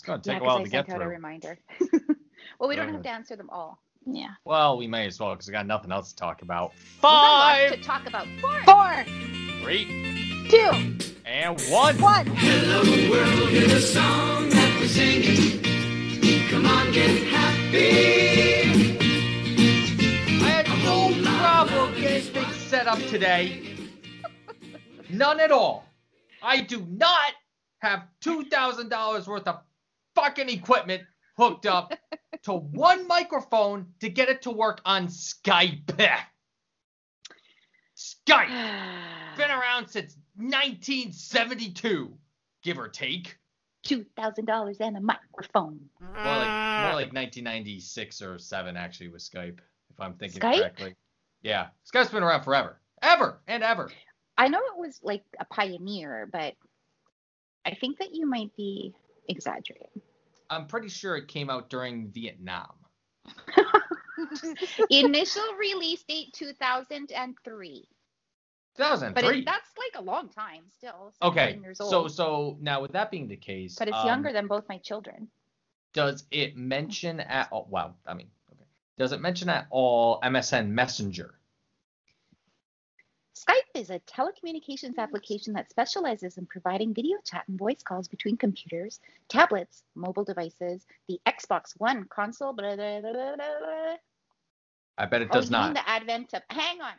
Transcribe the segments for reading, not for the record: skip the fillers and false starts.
It's going to take a while to get through. I sent out a reminder. Well, we don't have to answer them all. Yeah. Well, we may as well, because we got nothing else to talk about. 5! To talk about. 4! 3! 2! And 1! Hello, world, here's a song that we're singing. Come on, get happy. I had no trouble getting things set up today. None at all. I do not have $2,000 worth of fucking equipment hooked up to one microphone to get it to work on Skype. Skype. Been around since 1972, give or take. $2,000 and a microphone. More like 1996 or 7, actually, with Skype, if I'm thinking correctly. Yeah. Skype's been around forever. Ever and ever. I know it was like a pioneer, but I think that you might be exaggerating. I'm pretty sure it came out during Vietnam. Initial release date 2003. 2003. But that's like a long time still. Okay. Years old. So now with that being the case, but it's younger than both my children. Does it mention at all? Wow. I mean, okay. Does it mention at all MSN Messenger? Skype is a telecommunications application that specializes in providing video chat and voice calls between computers, tablets, mobile devices, the Xbox One console. Blah, blah, blah, blah, blah. I bet it does not. The advent of hang on.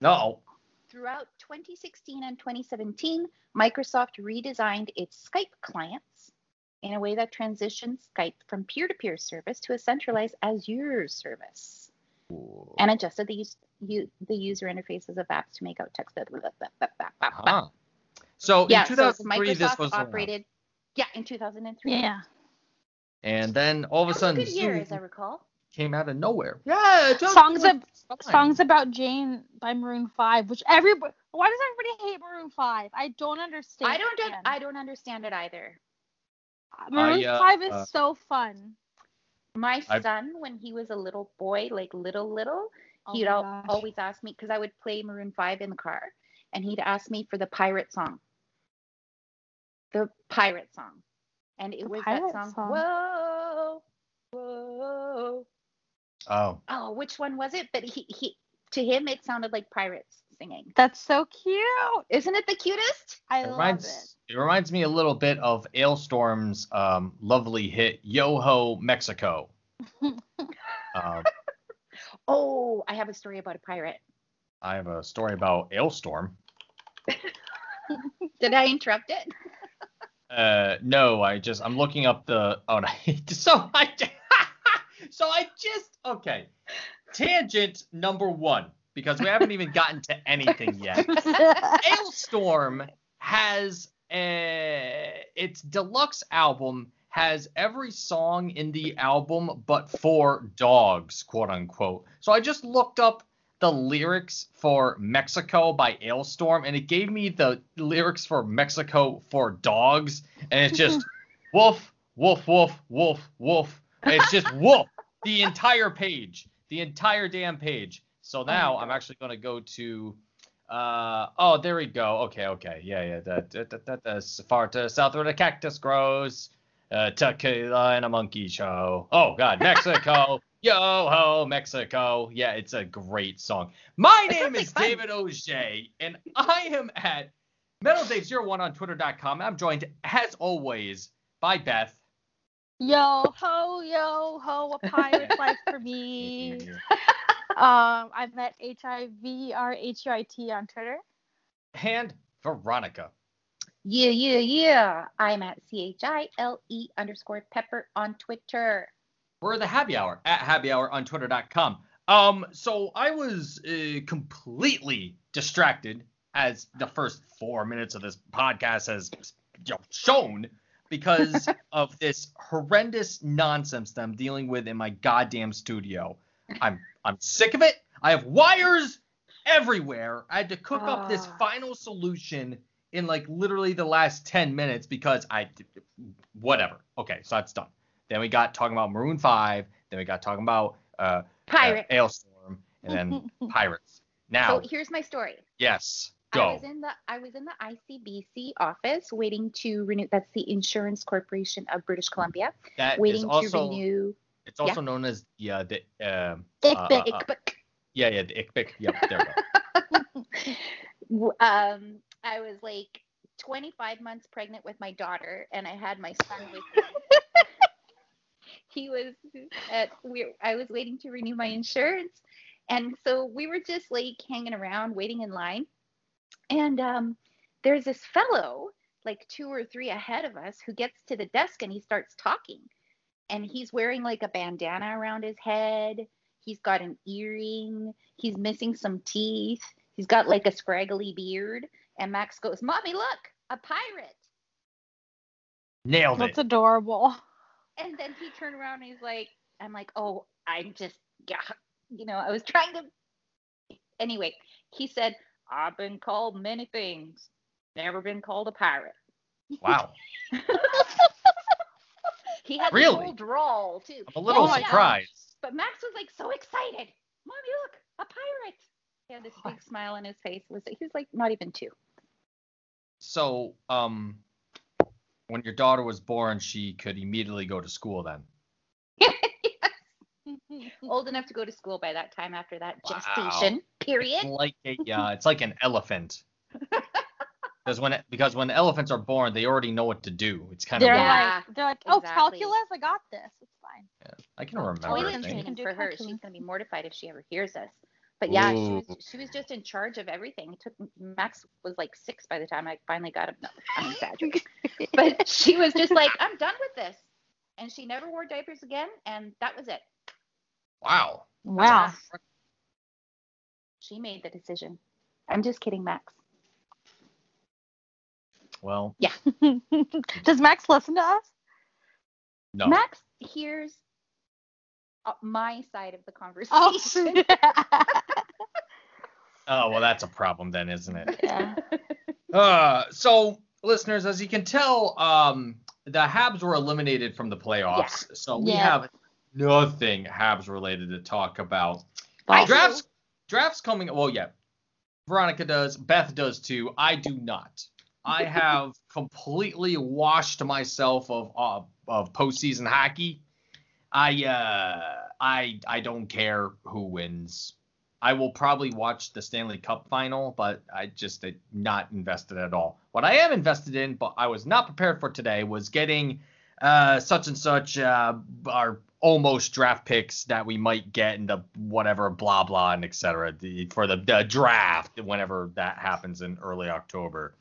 No. Throughout 2016 and 2017, Microsoft redesigned its Skype clients in a way that transitioned Skype from peer-to-peer service to a centralized Azure service. Ooh. And adjusted the user interfaces of apps to make out text. Huh. So in 2003, so this was operated. Yeah, in 2003. Yeah. And then all of a sudden, good year, as I recall. Came out of nowhere. Yeah. Songs About Jane by Maroon 5, which everybody. Why does everybody hate Maroon 5? I don't understand. I don't understand it either. Maroon 5 is so fun. My son, when he was a little boy, like little, he'd always ask me, because I would play Maroon 5 in the car, and he'd ask me for the pirate song. And it was that song. Whoa, whoa. Oh, which one was it? But he to him, it sounded like pirates singing. That's so cute. Isn't it the cutest? I love it. It reminds me a little bit of Alestorm's lovely hit, Yo-Ho, Mexico. Oh, I have a story about a pirate. I have a story about Alestorm. Did I interrupt it? No, I'm looking up the. Oh, no. Okay. Tangent number 1, because we haven't even gotten to anything yet. Alestorm has its deluxe album has every song in the album but for dogs, quote unquote. So I just looked up the lyrics for Mexico by Alestorm, and it gave me the lyrics for Mexico for dogs, and it's just woof, woof, woof, woof, woof. It's just woof. The entire page. The entire damn page. So now I'm actually going to go to... there we go. Okay. Yeah. That's far to south where the cactus grows. Tequila and a monkey show. Oh, God. Mexico. Yo-ho, Mexico. Yeah, it's a great song. My name is David O'Shea, and I am at MetalDave01 on Twitter.com. I'm joined, as always, by Beth. Yo ho, a pirate's life for me. I've met HIVRHUIT on Twitter. And Veronica. Yeah. I'm at CHILE_Pepper on Twitter. We're the Happy Hour at Happy Hour on Twitter.com. So I was completely distracted, as the first 4 minutes of this podcast has shown. Because of this horrendous nonsense that I'm dealing with in my goddamn studio. I'm sick of it. I have wires everywhere. I had to cook up this final solution in like literally the last 10 minutes because whatever. Okay, so that's done. Then we got talking about Maroon 5. Then we got talking about Alestorm and then pirates. Now, so here's my story. Yes. Go. I was in the ICBC office waiting to renew. That's the Insurance Corporation of British Columbia. That waiting is also, to renew. It's also known as ICBC. The ICBC. Yeah, there we go. I was like 25 months pregnant with my daughter, and I had my son with me. I was waiting to renew my insurance, and so we were just like hanging around, waiting in line. And there's this fellow, like two or three ahead of us, who gets to the desk and he starts talking. And he's wearing like a bandana around his head. He's got an earring. He's missing some teeth. He's got like a scraggly beard. And Max goes, "Mommy, look, a pirate." Nailed it. That's adorable. And then he turned around and he's like, I'm like, oh, I'm just, I was trying to. Anyway, he said, "I've been called many things. Never been called a pirate." Wow. He had really? The whole drawl, too. I'm a little surprised. But Max was, like, so excited. "Mommy, look, a pirate." He had this big smile on his face. He was, like, not even two. So, when your daughter was born, she could immediately go to school then? Yes. Old enough to go to school by that time after that gestation. Period. It's like an elephant. Because when elephants are born, they already know what to do. It's kind of weird. They're like, oh, exactly. Calculus, I got this. It's fine. Yeah, I can remember. She's gonna be mortified if she ever hears us. But yeah, she was just in charge of everything. Max was like 6 by the time I finally got him. No, I'm exaggerating. But she was just like, I'm done with this, and she never wore diapers again, and that was it. Wow. She made the decision. I'm just kidding, Max. Well. Yeah. Does Max listen to us? No. Max hears my side of the conversation. Oh, well, that's a problem then, isn't it? Yeah. So, listeners, as you can tell, the Habs were eliminated from the playoffs. Yeah. So we have nothing Habs-related to talk about. Drafts coming. Well, yeah. Veronica does. Beth does too. I do not. I have completely washed myself of postseason hockey. I don't care who wins. I will probably watch the Stanley Cup final, but I just am not invested at all. What I am invested in, but I was not prepared for today, was getting such and such our almost draft picks that we might get in the whatever blah blah and etc. for the draft whenever that happens in early October,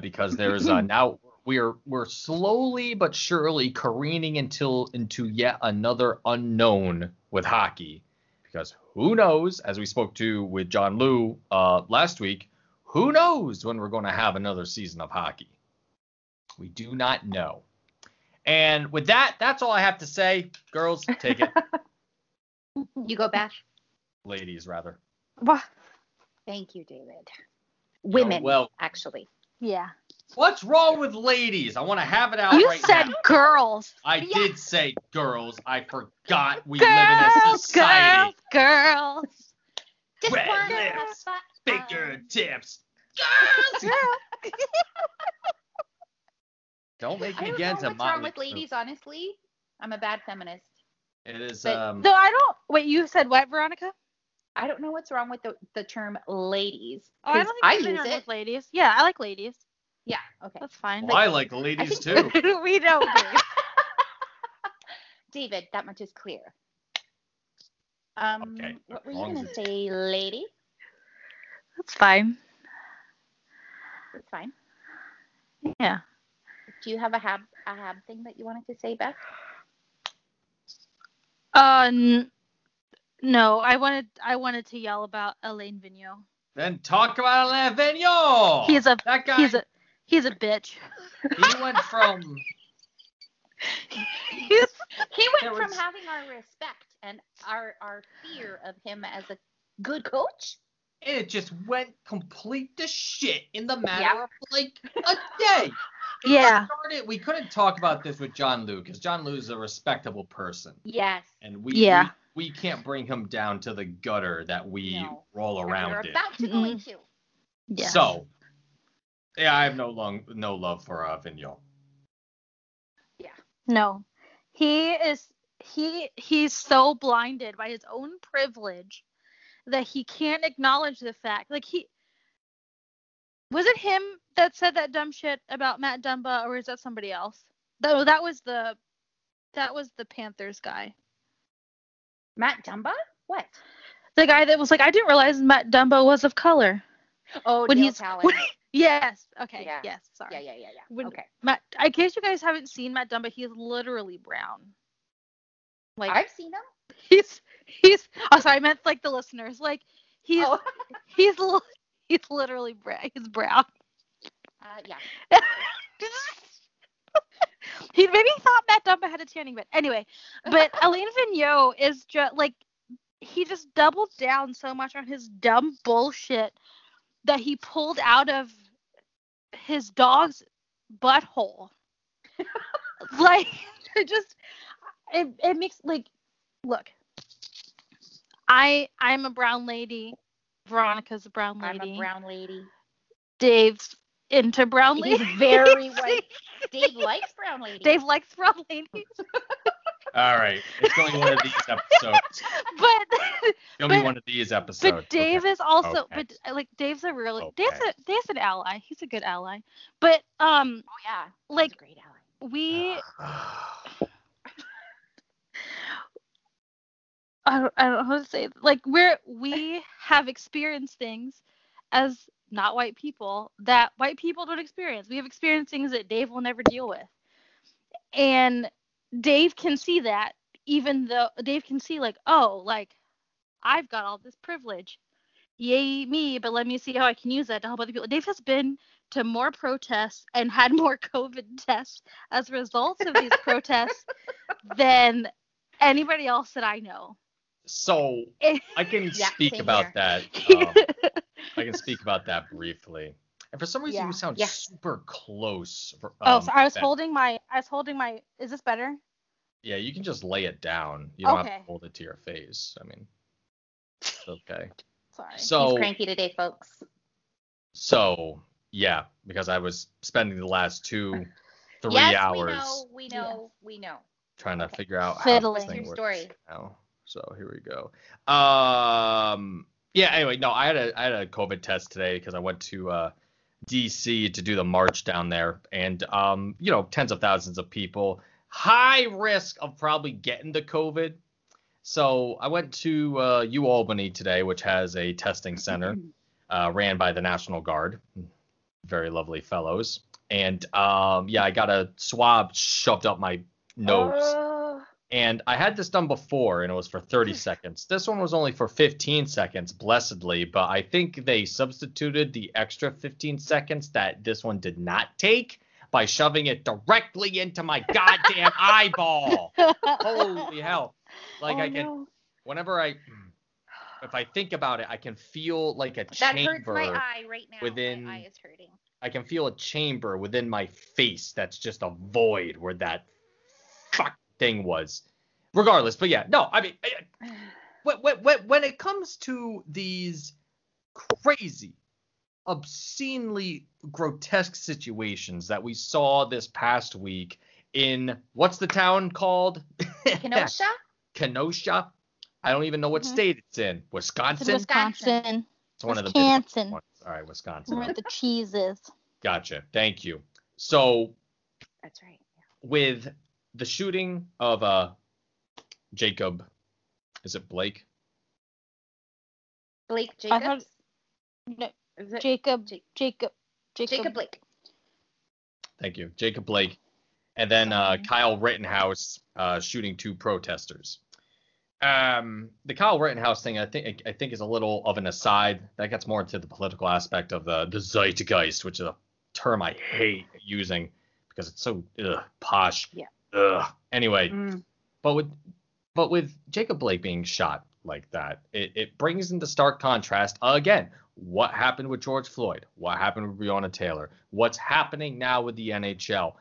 because there's now we're slowly but surely careening into yet another unknown with hockey. Because who knows, as we spoke to with John Liu last week, who knows when we're going to have another season of hockey? We do not know. And with that, that's all I have to say. Girls, take it. You go, Beth. Ladies, rather. Well, thank you, David. Women, actually. Yeah. What's wrong with ladies? I want to have it out right now. You said girls. I did say girls. I forgot we live in a society. Girls. Just red lips. Bigger tips. Girls. Don't make me get into what's wrong with ladies, honestly. I'm a bad feminist. It is. No, I don't. Wait, you said what, Veronica? I don't know what's wrong with the term ladies. Oh, I don't think there's anything wrong with ladies. Yeah, I like ladies. Yeah, okay. That's fine. Well, I like ladies, too. We don't. David, that much is clear. Okay. What were you going to say, lady? That's fine. Yeah. Do you have a hab thing that you wanted to say, Beth? No, I wanted to yell about Alain Vigneault. Then talk about Alain Vigneault. He's a bitch. He went from having our respect and our fear of him as a good coach. And it just went complete to shit in the matter of like a day. We couldn't talk about this with John Liu because John Liu is a respectable person. Yes. And we can't bring him down to the gutter that we roll around in. We're about to go into. Yeah. So, yeah, I have no love for Vigneault. Yeah. No. He's so blinded by his own privilege that he can't acknowledge the fact. Like, was it him that said that dumb shit about Matt Dumba, or is that somebody else? Though that was the Panthers guy. Matt Dumba? What? The guy that was like, I didn't realize Matt Dumba was of color. Oh, Neil Talon. Yes. Okay. Yeah. Yes. Sorry. Yeah. Okay. Matt, I guess you guys haven't seen Matt Dumba. He is literally brown. Like, I've seen him. He's. Oh, sorry. I meant like the listeners. Like he's. Oh. He's literally brown. He's brown. Yeah. He maybe thought Matt Dumba had a tanning bed. Anyway, but Alain Vigneault is just like, he just doubled down so much on his dumb bullshit that he pulled out of his dog's butthole. Like, it makes, like, look, I'm a brown lady. Veronica's a brown lady. I'm a brown lady. Dave's into brown ladies. He's very white. Dave likes brown ladies. Dave likes brown ladies. All right. It's only one of these episodes. But Dave is also but like Dave's a really Dave's an ally. He's a good ally. But oh yeah. Like, he's a great ally. We I don't know how to say it. Like, we have experienced things as not white people that white people don't experience. We have experienced things that Dave will never deal with. And Dave can see that, even though Dave can see, like, oh, like, I've got all this privilege. Yay, me, but let me see how I can use that to help other people. Dave has been to more protests and had more COVID tests as a result of these protests than anybody else that I know. So I can speak about that. I can speak about that briefly. And for some reason, you sound super close. So I was holding my. Is this better? Yeah, you can just lay it down. You don't have to hold it to your face. I mean, it's okay. Sorry. So, he's cranky today, folks. So yeah, because I was spending the last 2-3 hours. We know. Trying to figure out how this thing works. Story. Now. So here we go. Yeah. Anyway, no, I had a COVID test today because I went to DC to do the march down there, and tens of thousands of people, high risk of probably getting the COVID. So I went to UAlbany today, which has a testing center ran by the National Guard. Very lovely fellows. And I got a swab shoved up my nose. And I had this done before, and it was for 30 seconds. This one was only for 15 seconds, blessedly. But I think they substituted the extra 15 seconds that this one did not take by shoving it directly into my goddamn eyeball. Holy hell. Like, if I think about it, I can feel like a chamber. That hurts my eye right now. My eye is hurting. I can feel a chamber within my face that's just a void where that fuck thing was, regardless. But yeah, no, I mean, when it comes to these crazy, obscenely grotesque situations that we saw this past week in, what's the town called? Kenosha. I don't even know what state it's in. Wisconsin. It's one of the big ones. All right, Wisconsin. Where the cheese is. Gotcha. Thank you. So. That's right. Yeah. With the shooting of Jacob, is it Blake? Blake Jacobs? Jacob Blake. Thank you, Jacob Blake. And then Kyle Rittenhouse shooting two protesters. The Kyle Rittenhouse thing, I think is a little of an aside. That gets more into the political aspect of the zeitgeist, which is a term I hate using because it's so posh. Yeah. Anyway, but with Jacob Blake being shot like that, it brings into stark contrast, again, what happened with George Floyd, what happened with Breonna Taylor, what's happening now with the NHL.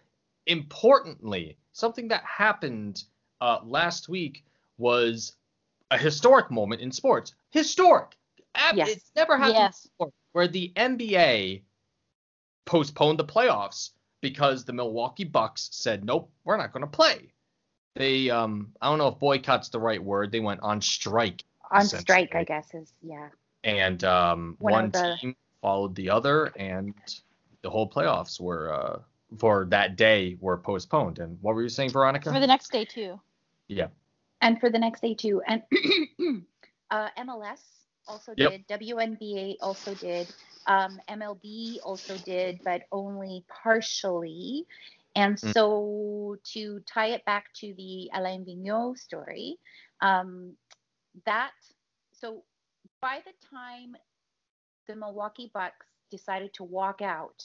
Importantly, something that happened last week was a historic moment in sports. Historic. Yes. It's never happened before. where the NBA postponed the playoffs because the Milwaukee Bucks said, nope, we're not going to play. They, I don't know if boycott's the right word. They went on strike. On strike, I guess, is, yeah. And one team followed the other, and the whole playoffs were, for that day, were postponed. And what were you saying, Veronica? For the next day, too. Yeah. And for the next day, too. And MLS also did. WNBA also did. MLB also did, but only partially. And so to tie it back to the Alain Vigneault story, so by the time the Milwaukee Bucks decided to walk out,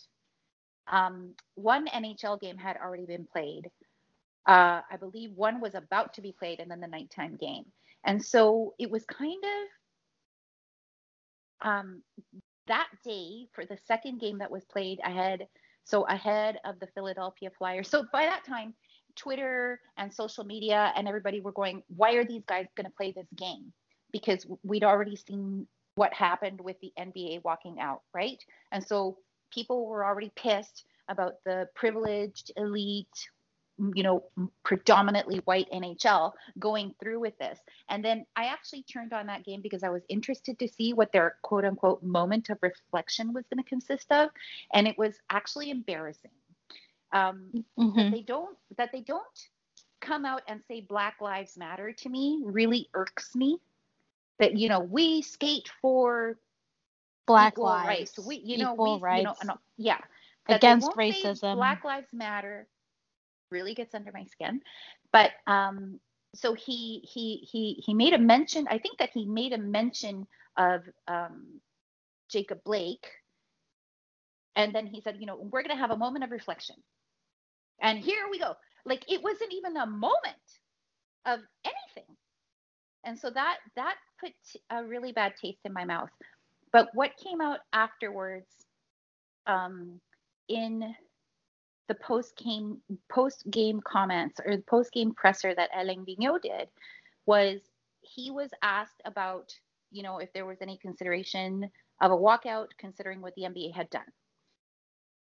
one NHL game had already been played. I believe one was about to be played, and then the nighttime game. And so it was kind of that day for the second game that was played ahead of the Philadelphia Flyers. So by that time, Twitter and social media and everybody were going, why are these guys going to play this game? Because we'd already seen what happened with the NBA walking out, right? And so people were already pissed about the privileged, elite, predominantly white NHL going through with this. And then I actually turned on that game because I was interested to see what their quote unquote moment of reflection was going to consist of. And it was actually embarrassing that they don't come out and say Black Lives Matter. To me, really irks me that, we skate for Black lives, rights. Against racism. Black Lives Matter really gets under my skin. But so he made a mention. I think that he made a mention of Jacob Blake, and then he said, we're going to have a moment of reflection. And here we go. Like, it wasn't even a moment of anything. And so that put a really bad taste in my mouth. But what came out afterwards, in the post-game comments or the post-game presser that Alain Vigneault did, was he was asked about, if there was any consideration of a walkout considering what the NBA had done.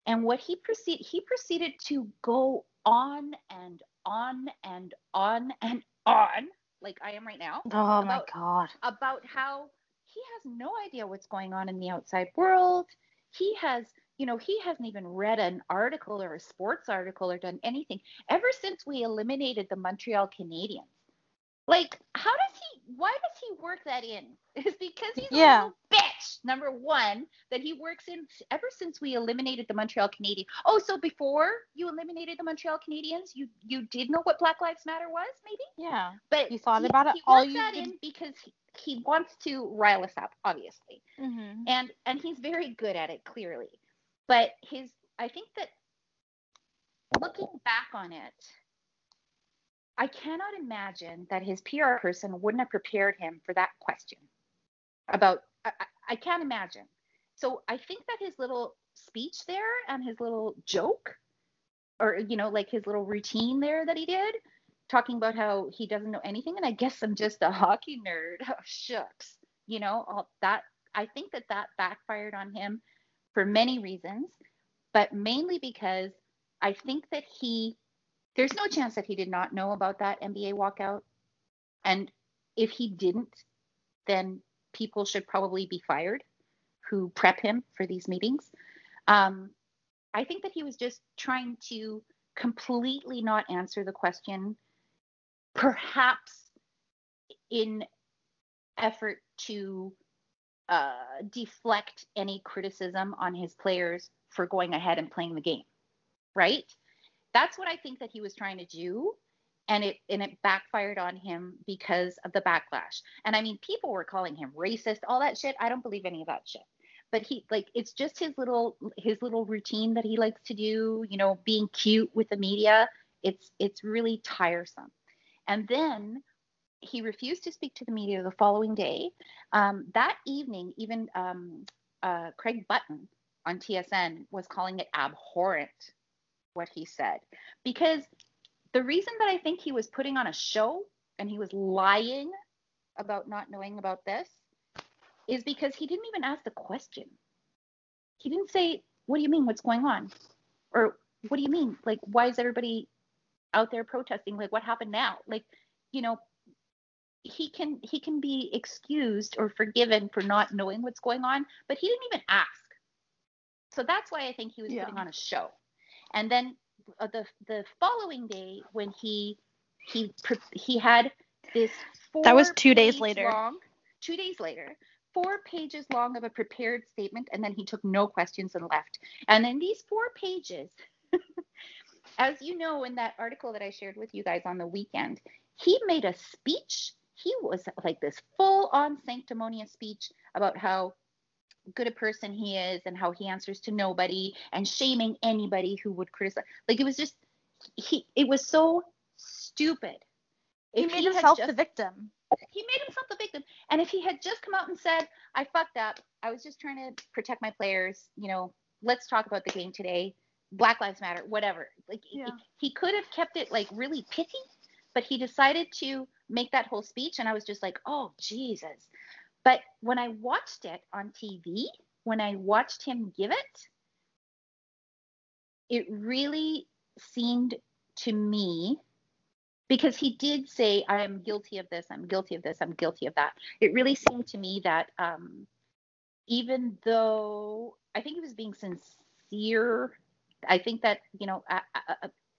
And what he proceeded to go on and on and on and on, like I am right now. Oh, my God. About how he has no idea what's going on in the outside world. He hasn't even read an article or a sports article or done anything ever since we eliminated the Montreal Canadiens. Like, why does he work that in? It's because he's a little bitch, number one, that he works in ever since we eliminated the Montreal Canadiens. Oh, so before you eliminated the Montreal Canadiens, you did know what Black Lives Matter was, maybe? Yeah. But you thought about it all you did. He works that in because he wants to rile us up, obviously. Mm-hmm. And he's very good at it, clearly. But I think that looking back on it, I cannot imagine that his PR person wouldn't have prepared him for that question about, I can't imagine. So I think that his little speech there and his little joke or, like his little routine there that he did, talking about how he doesn't know anything. And I guess I'm just a hockey nerd. Oh, shucks. All that. I think that backfired on him for many reasons, but mainly because I think that there's no chance that he did not know about that NBA walkout. And if he didn't, then people should probably be fired who prep him for these meetings. I think that he was just trying to completely not answer the question, perhaps in effort to deflect any criticism on his players for going ahead and playing the game, right? That's what I think that he was trying to do, and it backfired on him because of the backlash. And I mean, people were calling him racist, all that shit. I don't believe any of that shit. But he, like, it's just his little routine that he likes to do, being cute with the media. It's really tiresome. And then he refused to speak to the media the following day. That evening, even Craig Button on TSN was calling it abhorrent, what he said. Because the reason that I think he was putting on a show and he was lying about not knowing about this is because he didn't even ask the question. he didn't say, what do you mean? What's going on? Or what do you mean? Like, why is everybody out there protesting? Like, what happened now? Like, you know, he can be excused or forgiven for not knowing what's going on, but he didn't even ask. So that's why I think he was putting on a show. And then the following day when he had this four pages long of a prepared statement, and then he took no questions and left. And in these 4 pages, as you know, in that article that I shared with you guys on the weekend, he made a speech. He was like this full-on sanctimonious speech about how good a person he is and how he answers to nobody and shaming anybody who would criticize. Like, it was just, it was so stupid. He made himself the victim. And if he had just come out and said, I fucked up, I was just trying to protect my players, you know, let's talk about the game today, Black Lives Matter, whatever. Like, he could have kept it, like, really pithy, but he decided to make that whole speech, and I was just like, oh, Jesus. But when I watched it on TV, when I watched him give it, it really seemed to me, because he did say, I am guilty of this, I'm guilty of this, I'm guilty of that. It really seemed to me that even though I think he was being sincere, I think that, you know,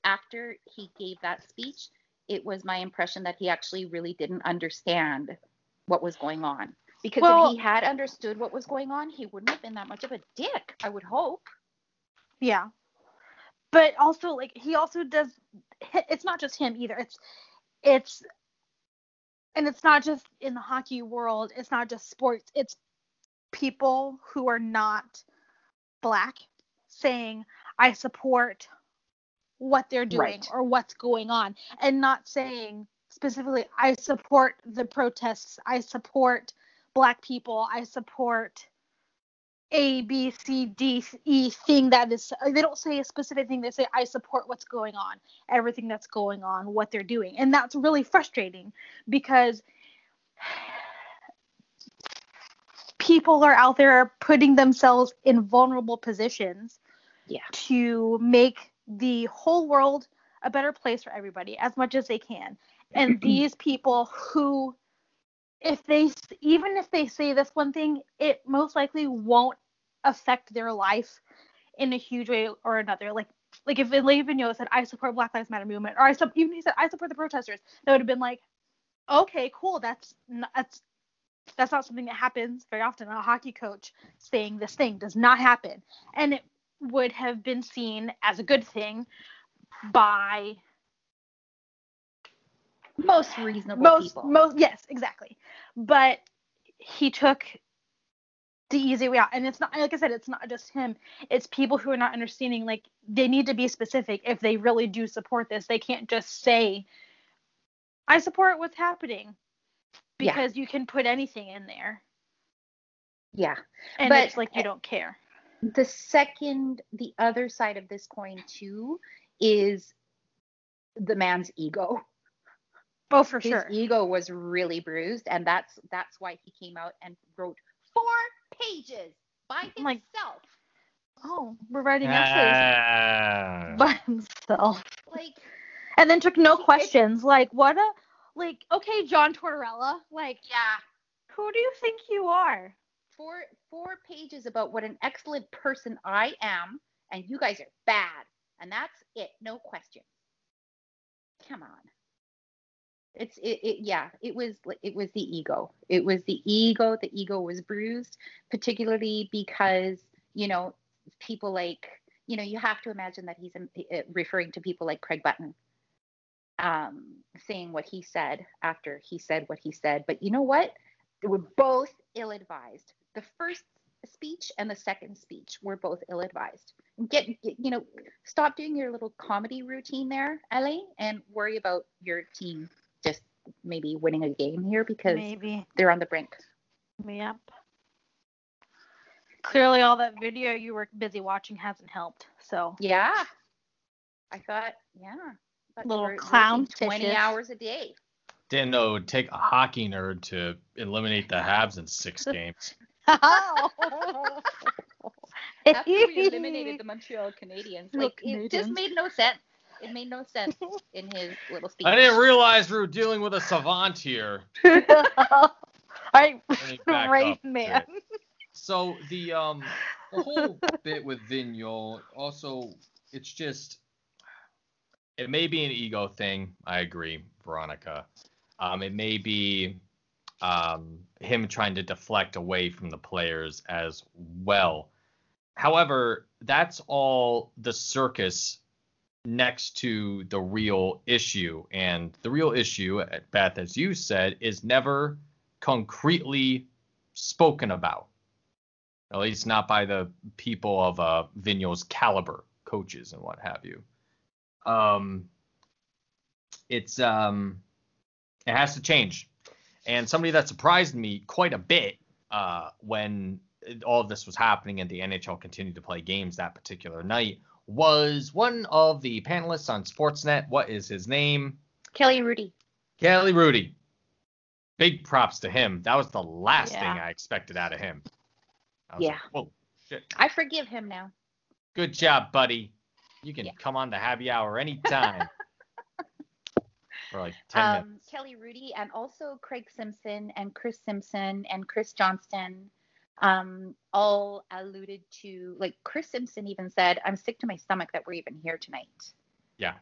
after he gave that speech, it was my impression that he actually really didn't understand what was going on. Because if he had understood what was going on, he wouldn't have been that much of a dick, I would hope. Yeah. But also, like, he also does, it's not just him either. It's not just in the hockey world. It's not just sports. It's people who are not Black saying, I support what they're doing or what's going on, and not saying specifically, I support the protests. I support Black people. I support A, B, C, D, E thing that is, they don't say a specific thing. They say, I support what's going on, everything that's going on, what they're doing. And that's really frustrating because people are out there putting themselves in vulnerable positions to make the whole world a better place for everybody as much as they can. And these people who, even if they say this one thing, it most likely won't affect their life in a huge way or another. Like if Vigneault said, I support Black Lives Matter movement, or even he said, I support the protesters, that would have been like, okay, cool. That's not something that happens very often. A hockey coach saying this thing does not happen. And it would have been seen as a good thing by most reasonable people. Yes, exactly. But he took the easy way out. And it's not, like I said, it's not just him. It's people who are not understanding, like, they need to be specific if they really do support this. They can't just say, I support what's happening, because you can put anything in there. Yeah. And but it's like, you don't care. The other side of this coin too is the man's ego. Oh, for sure. His ego was really bruised, and that's why he came out and wrote 4 pages by himself. Like, we're writing essays by himself. Like, and then took no questions. Like, okay, John Tortorella. Like, who do you think you are? 4 pages about what an excellent person I am, and you guys are bad, and that's it. No question. Come on. It was the ego. It was the ego. The ego was bruised, particularly because, you know, people like, you know, you have to imagine that he's referring to people like Craig Button, saying what he said after he said what he said. But you know what? They were both ill-advised. The first speech and the second speech were both ill-advised. Stop doing your little comedy routine there, LA, and worry about your team just maybe winning a game here, because they're on the brink. Yep. Clearly all that video you were busy watching hasn't helped. So yeah. I thought little clown 20 hours a day. Didn't know it would take a hockey nerd to eliminate the Habs in 6 games. Oh. after we eliminated the Montreal Canadiens. Like, it just made no sense. It made no sense in his little speech. I didn't realize we were dealing with a savant here. Great man. So the whole bit with Vigneault, also, it's just, it may be an ego thing. I agree, Veronica. It may be him trying to deflect away from the players as well. However, that's all the circus next to the real issue. And the real issue, Beth, as you said, is never concretely spoken about. At least not by the people of Vigneault's caliber, coaches and what have you. It has to change. And somebody that surprised me quite a bit when all of this was happening and the NHL continued to play games that particular night was one of the panelists on Sportsnet. What is his name? Kelly Hrudey. Kelly Hrudey. Big props to him. That was the last thing I expected out of him. Like, whoa, shit. I forgive him now. Good job, buddy. You can come on the happy hour anytime. For like 10 minutes. Kelly Hrudey and also Craig Simpson and Chris Simpson and Chris Johnston all alluded to, like, Chris Simpson even said, I'm sick to my stomach that we're even here tonight. Yeah.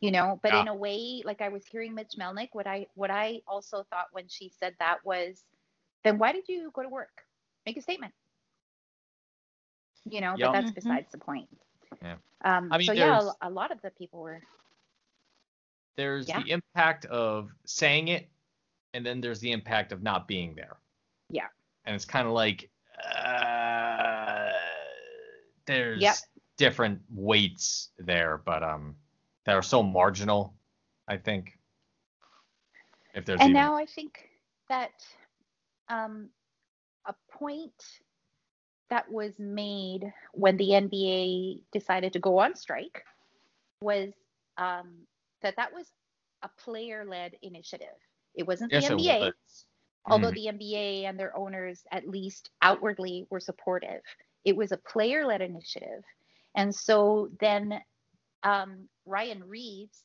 You know, but in a way, like, I was hearing Mitch Melnick, what I also thought when she said that was, then why did you go to work? Make a statement. You know, but that's besides the point. Yeah. I mean, so a lot of the people were. There's the impact of saying it, and then there's the impact of not being there. Yeah. And it's kind of like there's different weights there, but that are so marginal, I think. If there's and even... now I think that a point that was made when the NBA decided to go on strike was that was a player-led initiative. It wasn't the NBA, although the NBA and their owners, at least outwardly, were supportive. It was a player-led initiative. And so then Ryan Reeves,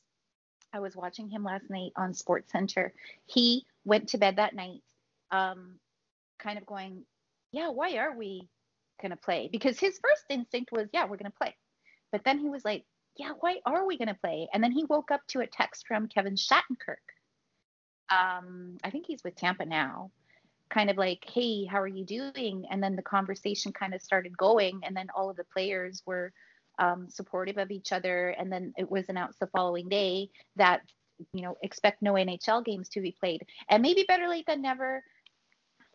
I was watching him last night on SportsCenter. He went to bed that night kind of going, why are we going to play? Because his first instinct was, we're going to play. But then he was like, why are we going to play? And then he woke up to a text from Kevin Shattenkirk. I think he's with Tampa now. Kind of like, hey, how are you doing? And then the conversation kind of started going. And then all of the players were supportive of each other. And then it was announced the following day that, you know, expect no NHL games to be played. And maybe better late than never.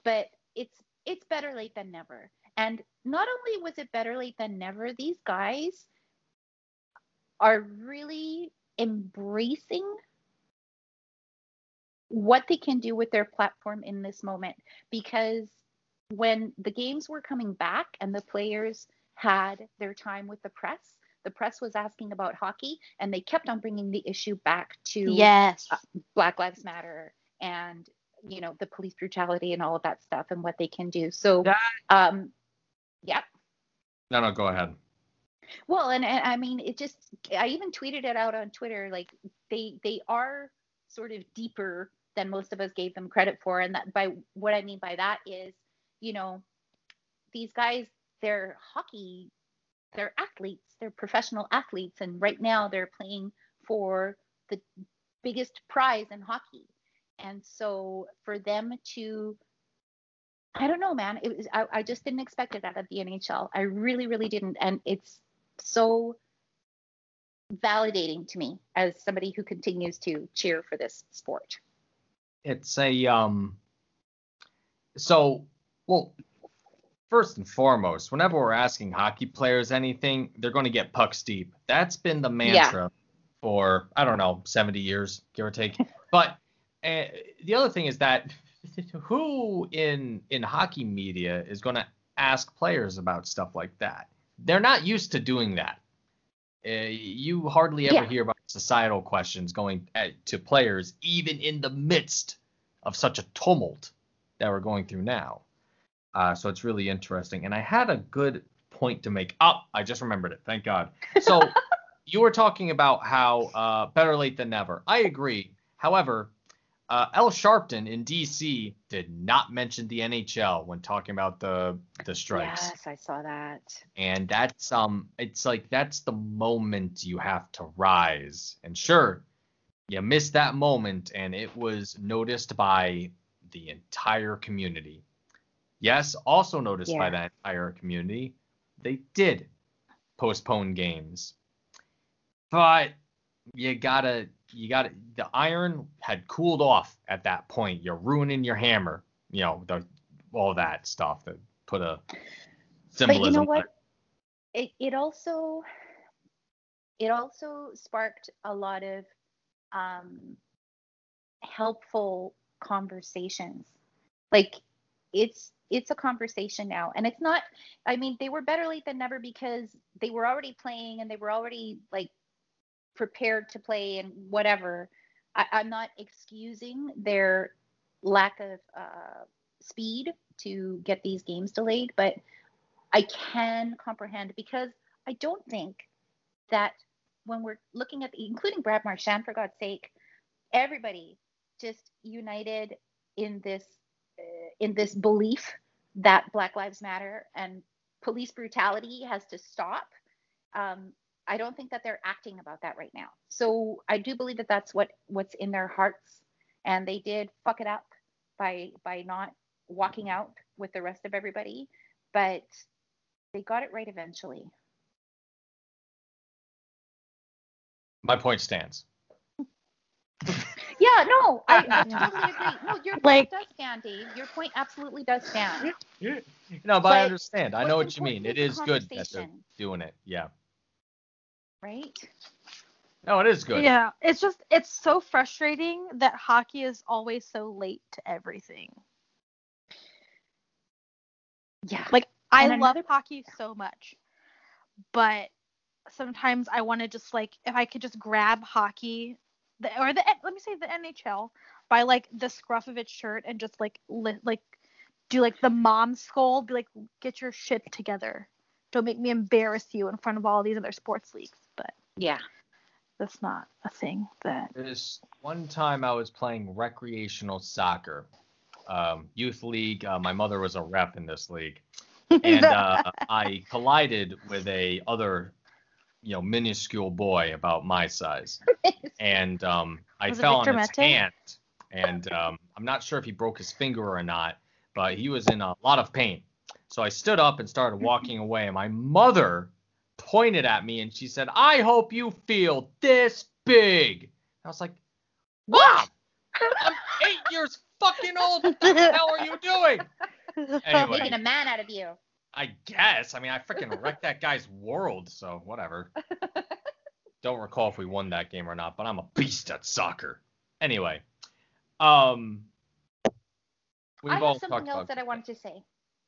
But it's better late than never. And not only was it better late than never, these guys are really embracing what they can do with their platform in this moment. Because when the games were coming back and the players had their time with the press was asking about hockey, and they kept on bringing the issue back to Black Lives Matter and, you know, the police brutality and all of that stuff and what they can do. So, No, go ahead. Well, and I mean, it just, I even tweeted it out on Twitter. Like, they are sort of deeper than most of us gave them credit for. And that, by what I mean by that is, you know, these guys, they're hockey, they're athletes, they're professional athletes. And right now they're playing for the biggest prize in hockey. And so for them to, I don't know, man, it was, I just didn't expect it out of the NHL. I really, really didn't. And it's so validating to me as somebody who continues to cheer for this sport. It's a, first and foremost, whenever we're asking hockey players anything, they're going to get pucks deep. That's been the mantra for, I don't know, 70 years, give or take. But the other thing is that who in hockey media is going to ask players about stuff like that? They're not used to doing that. You hardly ever hear about societal questions going to players, even in the midst of such a tumult that we're going through now. So it's really interesting. And I had a good point to make. Oh, I just remembered it. Thank God. So you were talking about how better late than never. I agree. However, L. Sharpton in D.C. did not mention the NHL when talking about the strikes. Yes, I saw that. And that's it's like that's the moment you have to rise. And sure, you missed that moment, and it was noticed by the entire community. Yes, also noticed by that entire community. They did postpone games, but you gotta. The iron had cooled off at that point. You're ruining your hammer. You know, all that stuff that put a symbolism. But you know what? It also sparked a lot of helpful conversations. Like it's a conversation now, and it's not. I mean, they were better late than never because they were already playing and they were already like prepared to play and whatever. I'm not excusing their lack of speed to get these games delayed, but I can comprehend because I don't think that when we're looking at including Brad Marchand, for God's sake, everybody just united in this belief that Black Lives Matter and police brutality has to stop. I don't think that they're acting about that right now. So I do believe that that's what's in their hearts, and they did fuck it up by not walking out with the rest of everybody, but they got it right eventually. My point stands. Yeah, no, I totally agree. No, your point does stand, Dave. Your point absolutely does stand. No, but I understand. I know what you mean. It is good that they're doing it. Yeah. Right? No, it is good. Yeah, it's so frustrating that hockey is always so late to everything. Yeah. Like, I love hockey so much, but sometimes I want to just, like, if I could just grab hockey, let me say the NHL, by, like, the scruff of its shirt and just, like, do, like, the mom scold, be like, get your shit together. Don't make me embarrass you in front of all these other sports leagues. But yeah, that's not a thing that. This one time I was playing recreational soccer, youth league. My mother was a ref in this league, and I collided with another, you know, minuscule boy about my size, and I fell on his hand, and I'm not sure if he broke his finger or not, but he was in a lot of pain. So I stood up and started walking away, and my mother pointed at me, and she said, I hope you feel this big. I was like, what? I'm 8 years fucking old. What the hell are you doing? Anyway, making a man out of you. I guess. I mean, I freaking wrecked that guy's world, so whatever. Don't recall if we won that game or not, but I'm a beast at soccer. Anyway. I have something else that I wanted to say.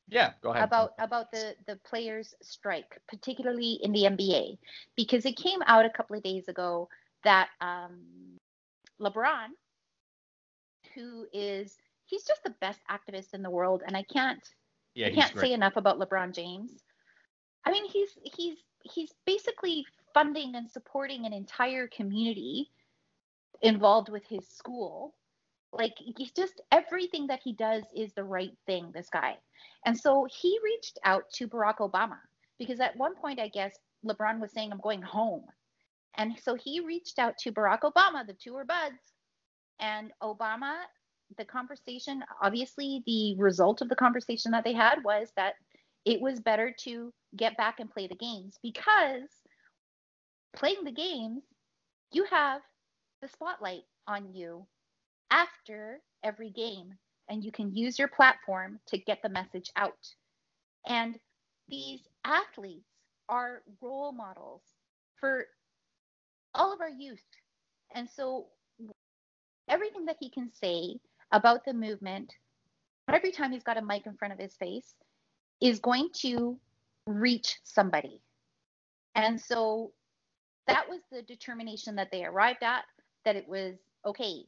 Yeah, go ahead. About the players' strike, particularly in the NBA, because it came out a couple of days ago that LeBron, he's just the best activist in the world, and I can't say enough about LeBron James. I mean, he's basically funding and supporting an entire community involved with his school. Like, he's just, everything that he does is the right thing, this guy. And so he reached out to Barack Obama because at one point, I guess, LeBron was saying, I'm going home. And so he reached out to Barack Obama, the two were buds. And Obama, the conversation, obviously the result of the conversation that they had was that it was better to get back and play the games because playing the games, you have the spotlight on you after every game, and you can use your platform to get the message out. And these athletes are role models for all of our youth. And so everything that he can say about the movement, every time he's got a mic in front of his face, is going to reach somebody. And so that was the determination that they arrived at, that it was, okay,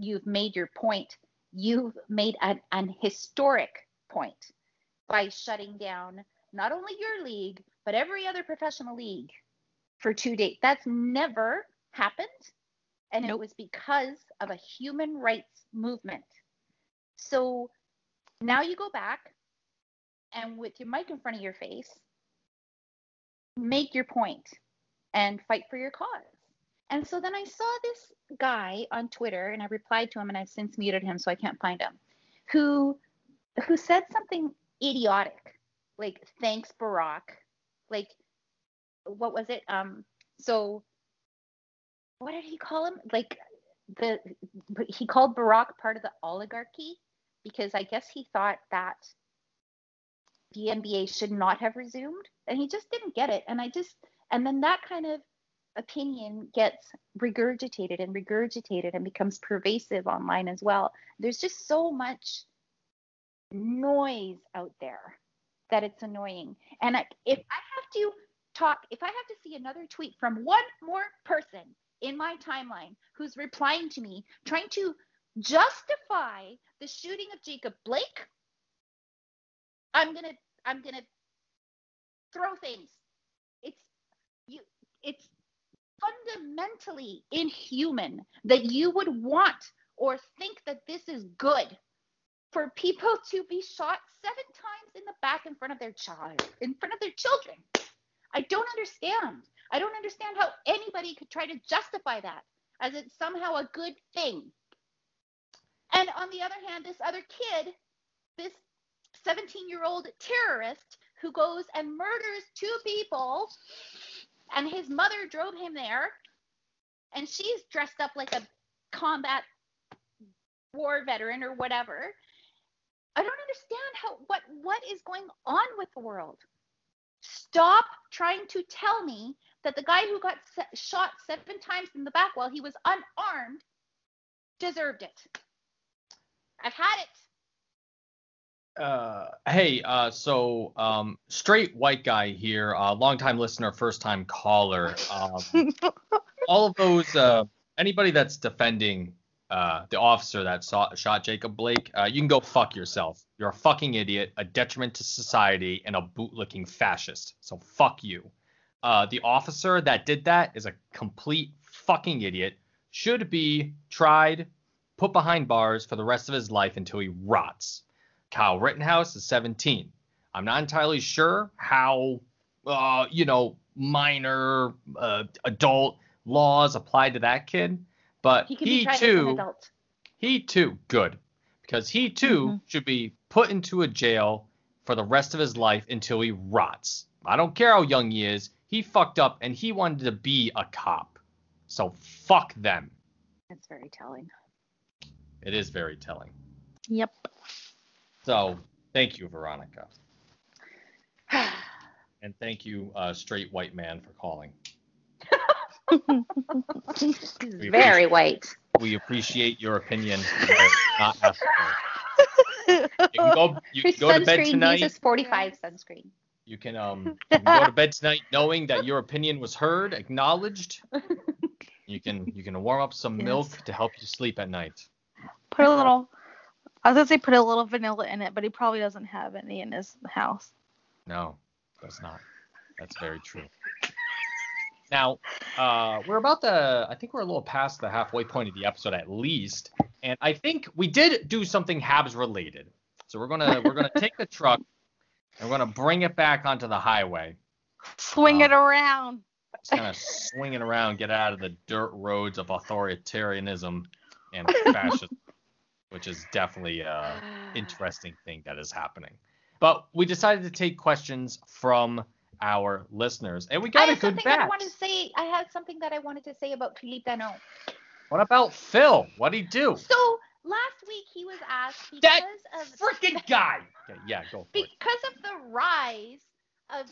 you've made your point. You've made an historic point by shutting down not only your league, but every other professional league for 2 days. That's never happened. And It was because of a human rights movement. So now you go back and with your mic in front of your face, make your point and fight for your cause. And so then I saw this guy on Twitter, and I replied to him, and I've since muted him, so I can't find him, who said something idiotic, like, thanks, Barack. Like, what was it? What did he call him? Like, he called Barack part of the oligarchy, because I guess he thought that the NBA should not have resumed, and he just didn't get it. And then that kind of opinion gets regurgitated and becomes pervasive online as well. There's just so much noise out there that it's annoying. And if I have to see another tweet from one more person in my timeline who's replying to me, trying to justify the shooting of Jacob Blake, I'm gonna throw things. It's fundamentally inhuman that you would want or think that this is good for people to be shot 7 times in the back in front of their children. I don't understand. I don't understand how anybody could try to justify that as it's somehow a good thing. And on the other hand, this other kid, this 17-year-old terrorist who goes and murders 2 people, and his mother drove him there, and she's dressed up like a combat war veteran or whatever. I don't understand what is going on with the world. Stop trying to tell me that the guy who got shot 7 times in the back while he was unarmed deserved it. I've had it. Straight white guy here, longtime listener, first time caller. All of those, anybody that's defending the officer that shot Jacob Blake, you can go fuck yourself. You're a fucking idiot, a detriment to society, and a bootlicking fascist. So fuck you. The officer that did that is a complete fucking idiot. Should be tried, put behind bars for the rest of his life until he rots. Kyle Rittenhouse is 17. I'm not entirely sure how, minor adult laws apply to that kid, but he too mm-hmm. should be put into a jail for the rest of his life until he rots. I don't care how young he is. He fucked up and he wanted to be a cop. So fuck them. That's very telling. It is very telling. Yep. So, thank you, Veronica. And thank you, straight white man, for calling. He's very white. We appreciate your opinion. Not us. You can go to bed tonight. Uses 45 sunscreen. You can go to bed tonight knowing that your opinion was heard, acknowledged. You can warm up some milk to help you sleep at night. Put a little vanilla in it, but he probably doesn't have any in his house. No, does not. That's very true. Now, I think we're a little past the halfway point of the episode at least, and I think we did do something Habs related. So we're gonna take the truck and we're gonna bring it back onto the highway. Swing it around. Just gonna swing it around, get out of the dirt roads of authoritarianism and fascism. Which is definitely an interesting thing that is happening. But we decided to take questions from our listeners. And we got a good batch. I had something that I wanted to say about Phillip Danault. What about Phil? What'd he do? So last week he was asked freaking guy. Yeah, go for it. Because of the rise of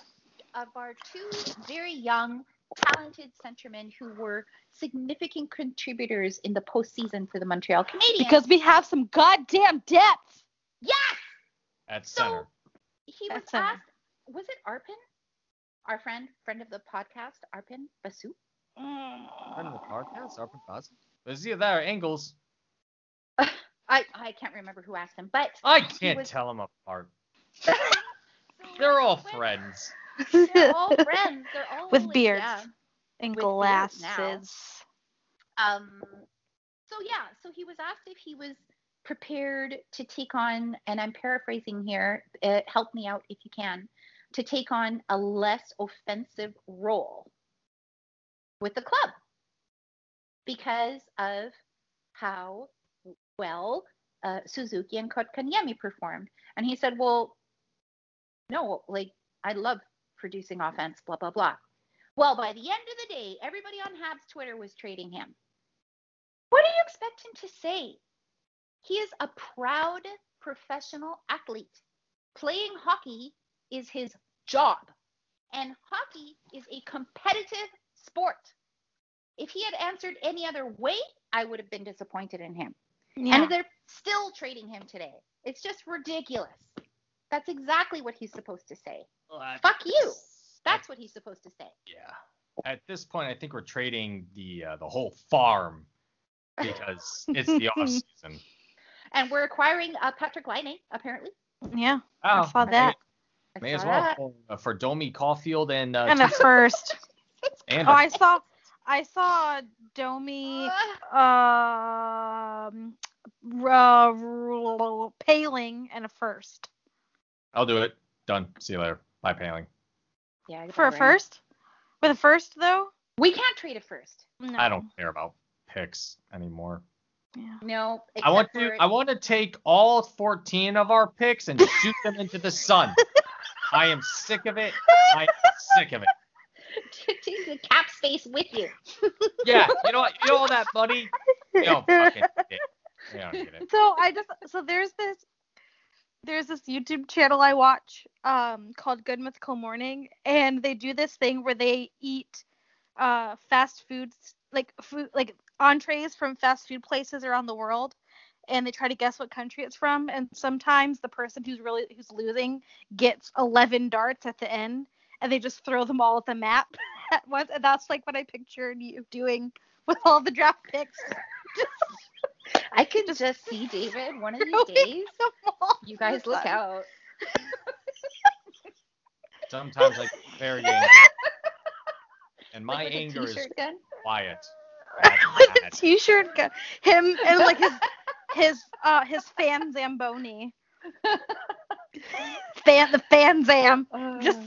our 2 very young, talented centermen who were significant contributors in the postseason for the Montreal Canadiens. Because we have some goddamn depth. Yes. At center. He was asked, was it Arpon? Our friend of the podcast, Arpon Basu. Friend of the podcast, Arpon Basu. Was he there? Angles. I can't remember who asked him, but I can't tell him apart. They're all friends. They're all friends. They're all with beards and with glasses. So he was asked if he was prepared to take on, and I'm paraphrasing here, help me out if you can, to take on a less offensive role with the club because of how well Suzuki and Kotkaniemi performed. And he said, well, no, like, I love producing offense, blah, blah, blah. Well, by the end of the day, everybody on Habs Twitter was trading him. What do you expect him to say? He is a proud professional athlete. Playing hockey is his job. And hockey is a competitive sport. If he had answered any other way, I would have been disappointed in him. Yeah. And they're still trading him today. It's just ridiculous. That's exactly what he's supposed to say. Well, fuck you. That's what he's supposed to say. Yeah. At this point, I think we're trading the whole farm because it's the off season. And we're acquiring Patrick Laine, apparently. Yeah. Oh, I saw that. May as well for Domi Caulfield and a first. And I saw Domi Paling and a first. I'll do it. Done. See you later. Bye, Paling. Yeah. For a first? With a first, though? We can't trade a first. No. I don't care about picks anymore. Yeah. No. I want to take all 14 of our picks and shoot them into the sun. I am sick of it. Take the cap space with you. Yeah, you know what? You know all that money? You don't fucking get it. You don't get it. So there's this YouTube channel I watch called Good Mythical Morning, and they do this thing where they eat fast foods, like food, like entrees from fast food places around the world, and they try to guess what country it's from. And sometimes the person who's losing gets 11 darts at the end. And they just throw them all at the map at once. And that's like what I pictured you doing with all the draft picks. I can just see David one of these days. You guys look out. Sometimes I get very angry. And my anger is gun? Quiet. With a t-shirt gun. Him and like his fan Zamboni. The fan Zam. Just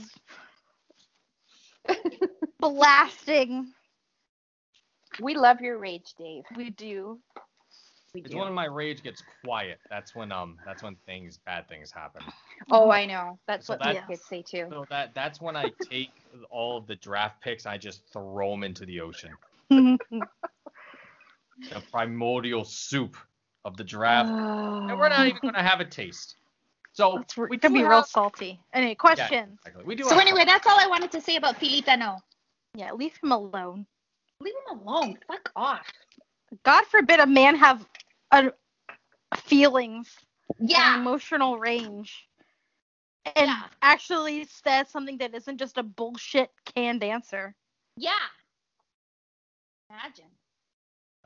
blasting. We love your rage, Dave. We do. It's when my rage gets quiet. That's when bad things happen. Oh, I know. That's what the kids say too. So that's when I take all of the draft picks. I just throw them into the ocean. The primordial soup of the draft, and we're not even going to have a taste. So we can be real salty. Anyway, questions. Yeah, exactly. That's all I wanted to say about Phillip Danault. Yeah, leave him alone. Leave him alone. Fuck off. God forbid a man have feelings. Yeah. And emotional range. And actually says something that isn't just a bullshit canned answer. Yeah.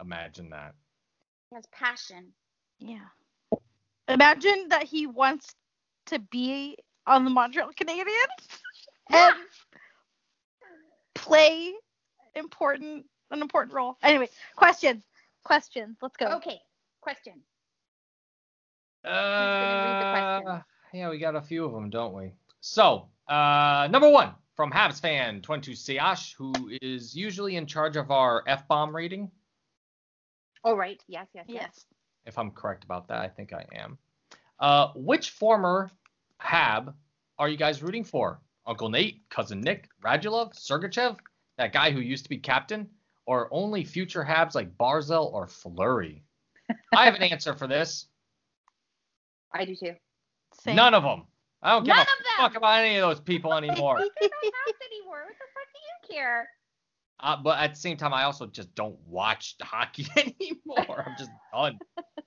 Imagine that. He has passion. Yeah. Imagine that he wants to be on the Montreal Canadiens and play an important role. Anyway, questions. Let's go. Okay, question. Read the question. Yeah, we got a few of them, don't we? So, number one from Habs fan 22 Siash, who is usually in charge of our F-bomb rating. Oh, right. Yes. If I'm correct about that, I think I am. Which former Hab are you guys rooting for? Uncle Nate, Cousin Nick, Radulov, Sergachev, that guy who used to be captain, or only future Habs like Barzal or Fleury? I have an answer for this. I do too. Same. None of them. I don't give a fuck about any of those people anymore. They don't have anymore. What the fuck do you care? But at the same time, I also just don't watch hockey anymore. I'm just done.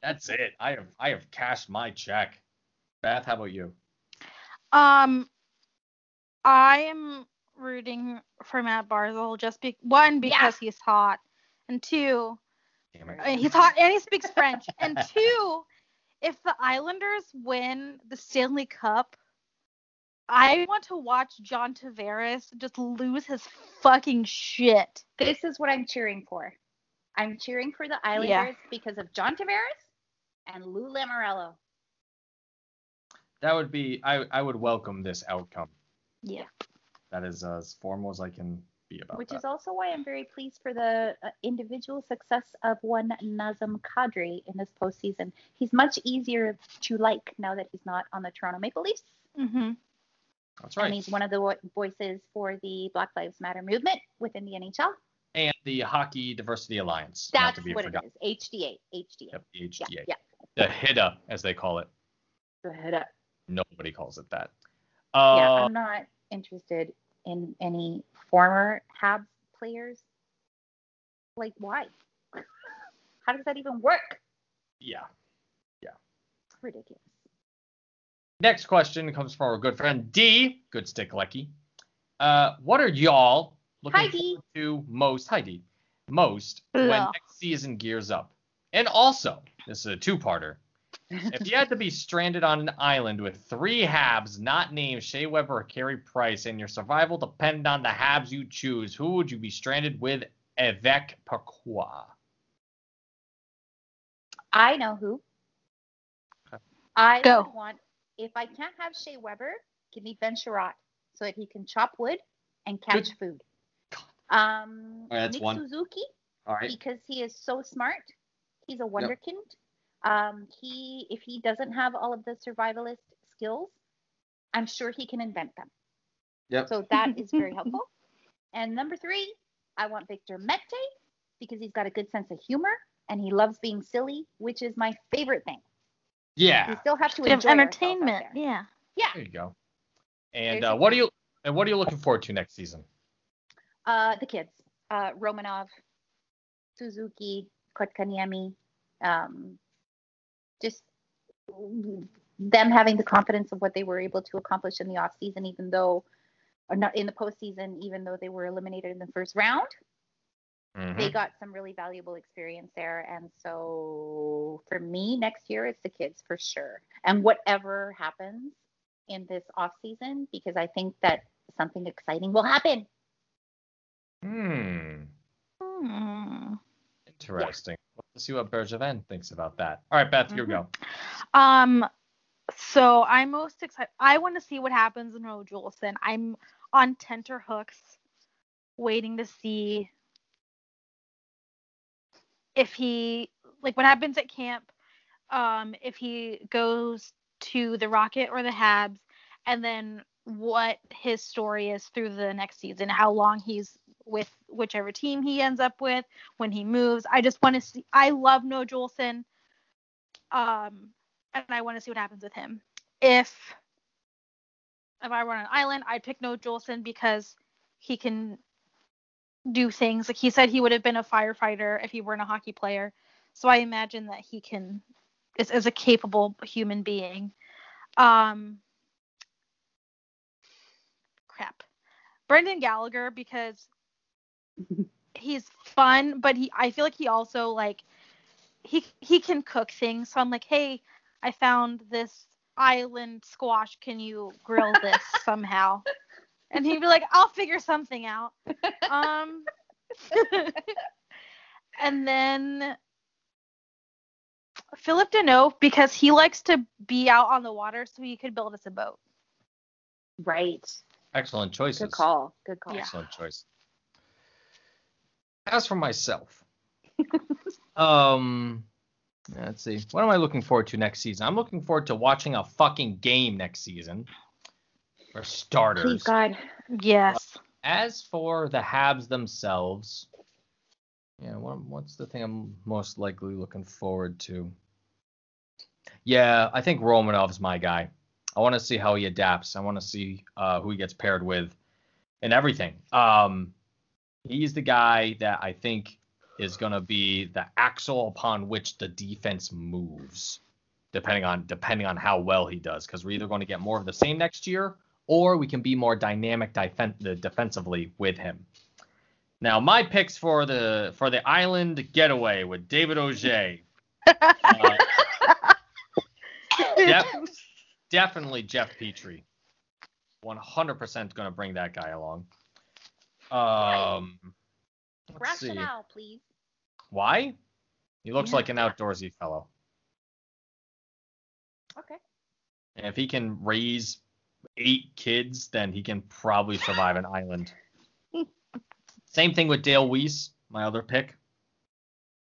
That's it. I have cashed my check. Beth, how about you? I am rooting for Matt Barzal because he's hot, and two, he's hot and he speaks French, and two, if the Islanders win the Stanley Cup, I want to watch John Tavares just lose his fucking shit. This is what I'm cheering for. I'm cheering for the Islanders because of John Tavares and Lou Lamoriello. That would be, I would welcome this outcome. Yeah. That is as formal as I can be about Which is also why I'm very pleased for the individual success of one Nazem Kadri in this postseason. He's much easier to like now that he's not on the Toronto Maple Leafs. Mm-hmm. That's right. And he's one of the voices for the Black Lives Matter movement within the NHL. And the Hockey Diversity Alliance. That's what forgotten. It is. HDA. Yep, HDA. Yeah. The HIDA, as they call it. The HIDA. Nobody calls it that. I'm not interested in any former Habs players. Like, why? How does that even work? Yeah. It's ridiculous. Next question comes from our good friend D. Good Stick Lecky. What are y'all looking forward to most? When next season gears up. And also, this is a two-parter. If you had to be stranded on an island with three Habs not named Shea Weber or Carey Price, and your survival depended on the Habs you choose, who would you be stranded with? Avec pourquoi? I know who. Okay. I would want. If I can't have Shea Weber, give me Ben Sherratt so that he can chop wood and catch food. All right, that's Nick Suzuki, all right, because he is so smart. He's a wonderkind. Yep. If he doesn't have all of the survivalist skills, I'm sure he can invent them. Yep. So that is very helpful. And number 3, I want Victor Mete because he's got a good sense of humor and he loves being silly, which is my favorite thing. Yeah. You still have to enjoy entertainment. Yeah. There you go. And what are you looking forward to next season? The kids. Romanov, Suzuki, Kotkaniemi, just them having the confidence of what they were able to accomplish in the off season, in the postseason, even though they were eliminated in the first round. Mm-hmm. They got some really valuable experience there. And so for me, next year, it's the kids for sure. And whatever happens in this off season, because I think that something exciting will happen. Hmm. Interesting. Yeah. Let's see what Bergevin thinks about that. All right, Beth, here we go. So I'm most excited. I want to see what happens in Noé Joulson. I'm on tenterhooks waiting to see if he, like, what happens at camp, if he goes to the Rocket or the Habs, and then what his story is through the next season, how long he's with whichever team he ends up with, when he moves. I just want to see. I love Noé Joulson, and I want to see what happens with him. If I were on an island, I'd pick Noé Joulson because he can do things. Like he said, he would have been a firefighter if he weren't a hockey player. So I imagine that he can is a capable human being. Brendan Gallagher, because he's fun, but I feel like he also he can cook things. So I'm like, hey, I found this island squash. Can you grill this somehow? And he'd be like, I'll figure something out. And then Phillip Danault, because he likes to be out on the water, so he could build us a boat. Right. Excellent choices. Good call. Excellent choice. As for myself, let's see. What am I looking forward to next season? I'm looking forward to watching a fucking game next season. For starters. Please, God. Yes. As for the Habs themselves, what's the thing I'm most likely looking forward to? Yeah, I think Romanov's my guy. I want to see how he adapts. I want to see who he gets paired with and everything. He's the guy that I think is going to be the axle upon which the defense moves, depending on how well he does, because we're either going to get more of the same next year, or we can be more dynamic defensively with him. Now, my picks for the island getaway with David Auger. Definitely Jeff Petrie. 100% going to bring that guy along. Rationale, please. Why? He looks like an outdoorsy fellow. Okay. And if he can raise 8 kids, then he can probably survive an island. Same thing with Dale Weise, my other pick.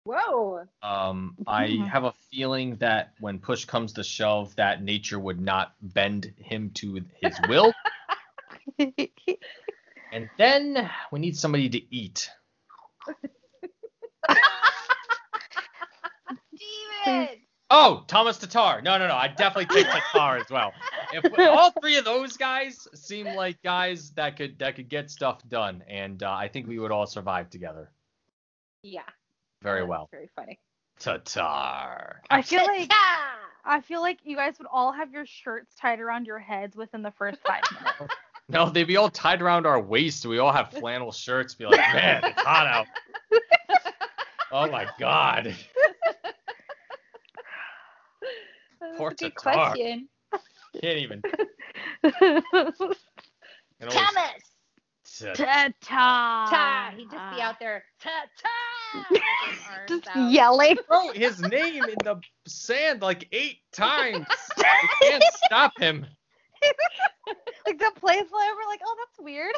Whoa. I have a feeling that when push comes to shove, that nature would not bend him to his will. And then we need somebody to eat. Steven! Oh, Tomas Tatar. No. I definitely take Tatar as well. If all three of those guys seem like guys that could get stuff done, and I think we would all survive together. Yeah. Very well. Very funny. Tatar. I feel like you guys would all have your shirts tied around your heads within the first 5 minutes. No, they'd be all tied around our waist. We all have flannel shirts. Be like, man, it's hot out. Oh my God. Poor Tatar. Good question. Can't even. Thomas. Ta-ta. He'd just be out there, ta-ta, just yelling. Throw his name in the sand like 8 times. You can't stop him. Like the play flyover, like, oh, that's weird.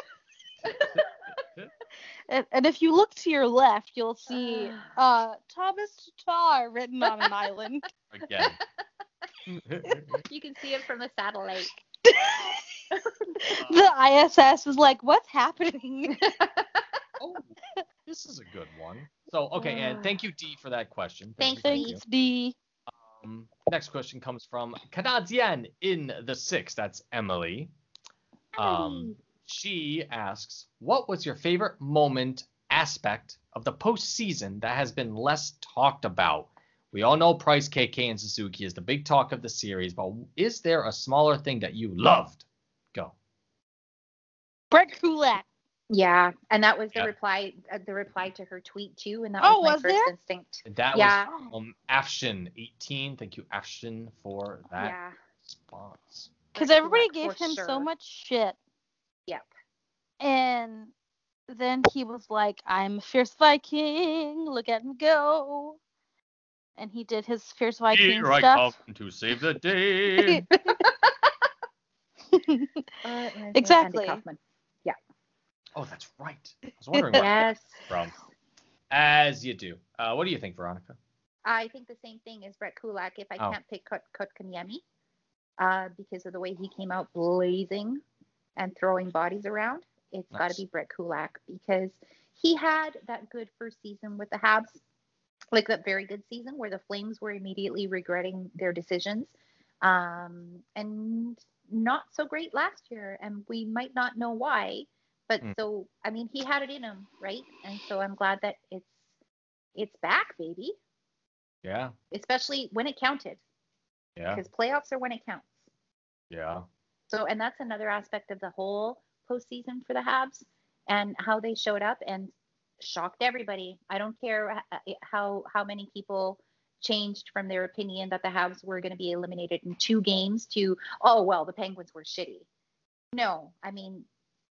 And if you look to your left, you'll see Tomas Tatar written on an island. Again. You can see it from the satellite. The ISS was like, what's happening? Oh, this is a good one. So, okay, and thank you, D, for that question. Thanks, D. Next question comes from Canadien in the 6. That's Emily. She asks, what was your favorite moment, aspect of the postseason that has been less talked about? We all know Price, KK, and Suzuki is the big talk of the series, but is there a smaller thing that you loved? Go. Brett Kulak. Yeah, and that was the reply to her tweet too, and that was my first instinct. That was from Afshin 18. Thank you, Afshin, for that response. Because everybody gave him so much shit. Yep. And then he was like, "I'm a fierce Viking. Look at him go." And he did his fierce Viking stuff. Here I come to save the day. Exactly. Yeah. Oh, that's right. I was wondering where from. As you do. What do you think, Veronica? I think the same thing as Brett Kulak. If I can't pick Kotkaniemi, because of the way he came out blazing and throwing bodies around, it's got to be Brett Kulak, because he had that good first season with the Habs. Like that very good season where the Flames were immediately regretting their decisions, and not so great last year, and we might not know why, but so, I mean, he had it in him, right? And so I'm glad that it's back, baby. Yeah. Especially when it counted. Yeah. Because playoffs are when it counts. Yeah. So, and that's another aspect of the whole postseason for the Habs and how they showed up and shocked everybody. I don't care how many people changed from their opinion that the Habs were going to be eliminated in 2 games to, oh, well, the Penguins were shitty. No, I mean,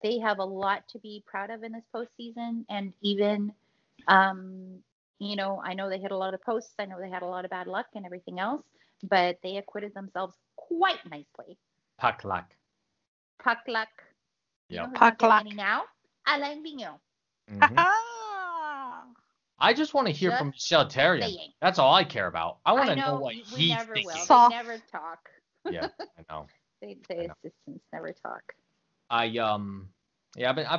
they have a lot to be proud of in this postseason. And even, you know, I know they hit a lot of posts. I know they had a lot of bad luck and everything else, but they acquitted themselves quite nicely. Puck luck. Puck luck. Yeah. You know puck luck. Now, Alain Vigneault. Mm-hmm. I just want to hear from Michel Therrien. That's all I care about. I want to know what he's thinking. They never talk. Yeah, I know. The assistants never talk. I've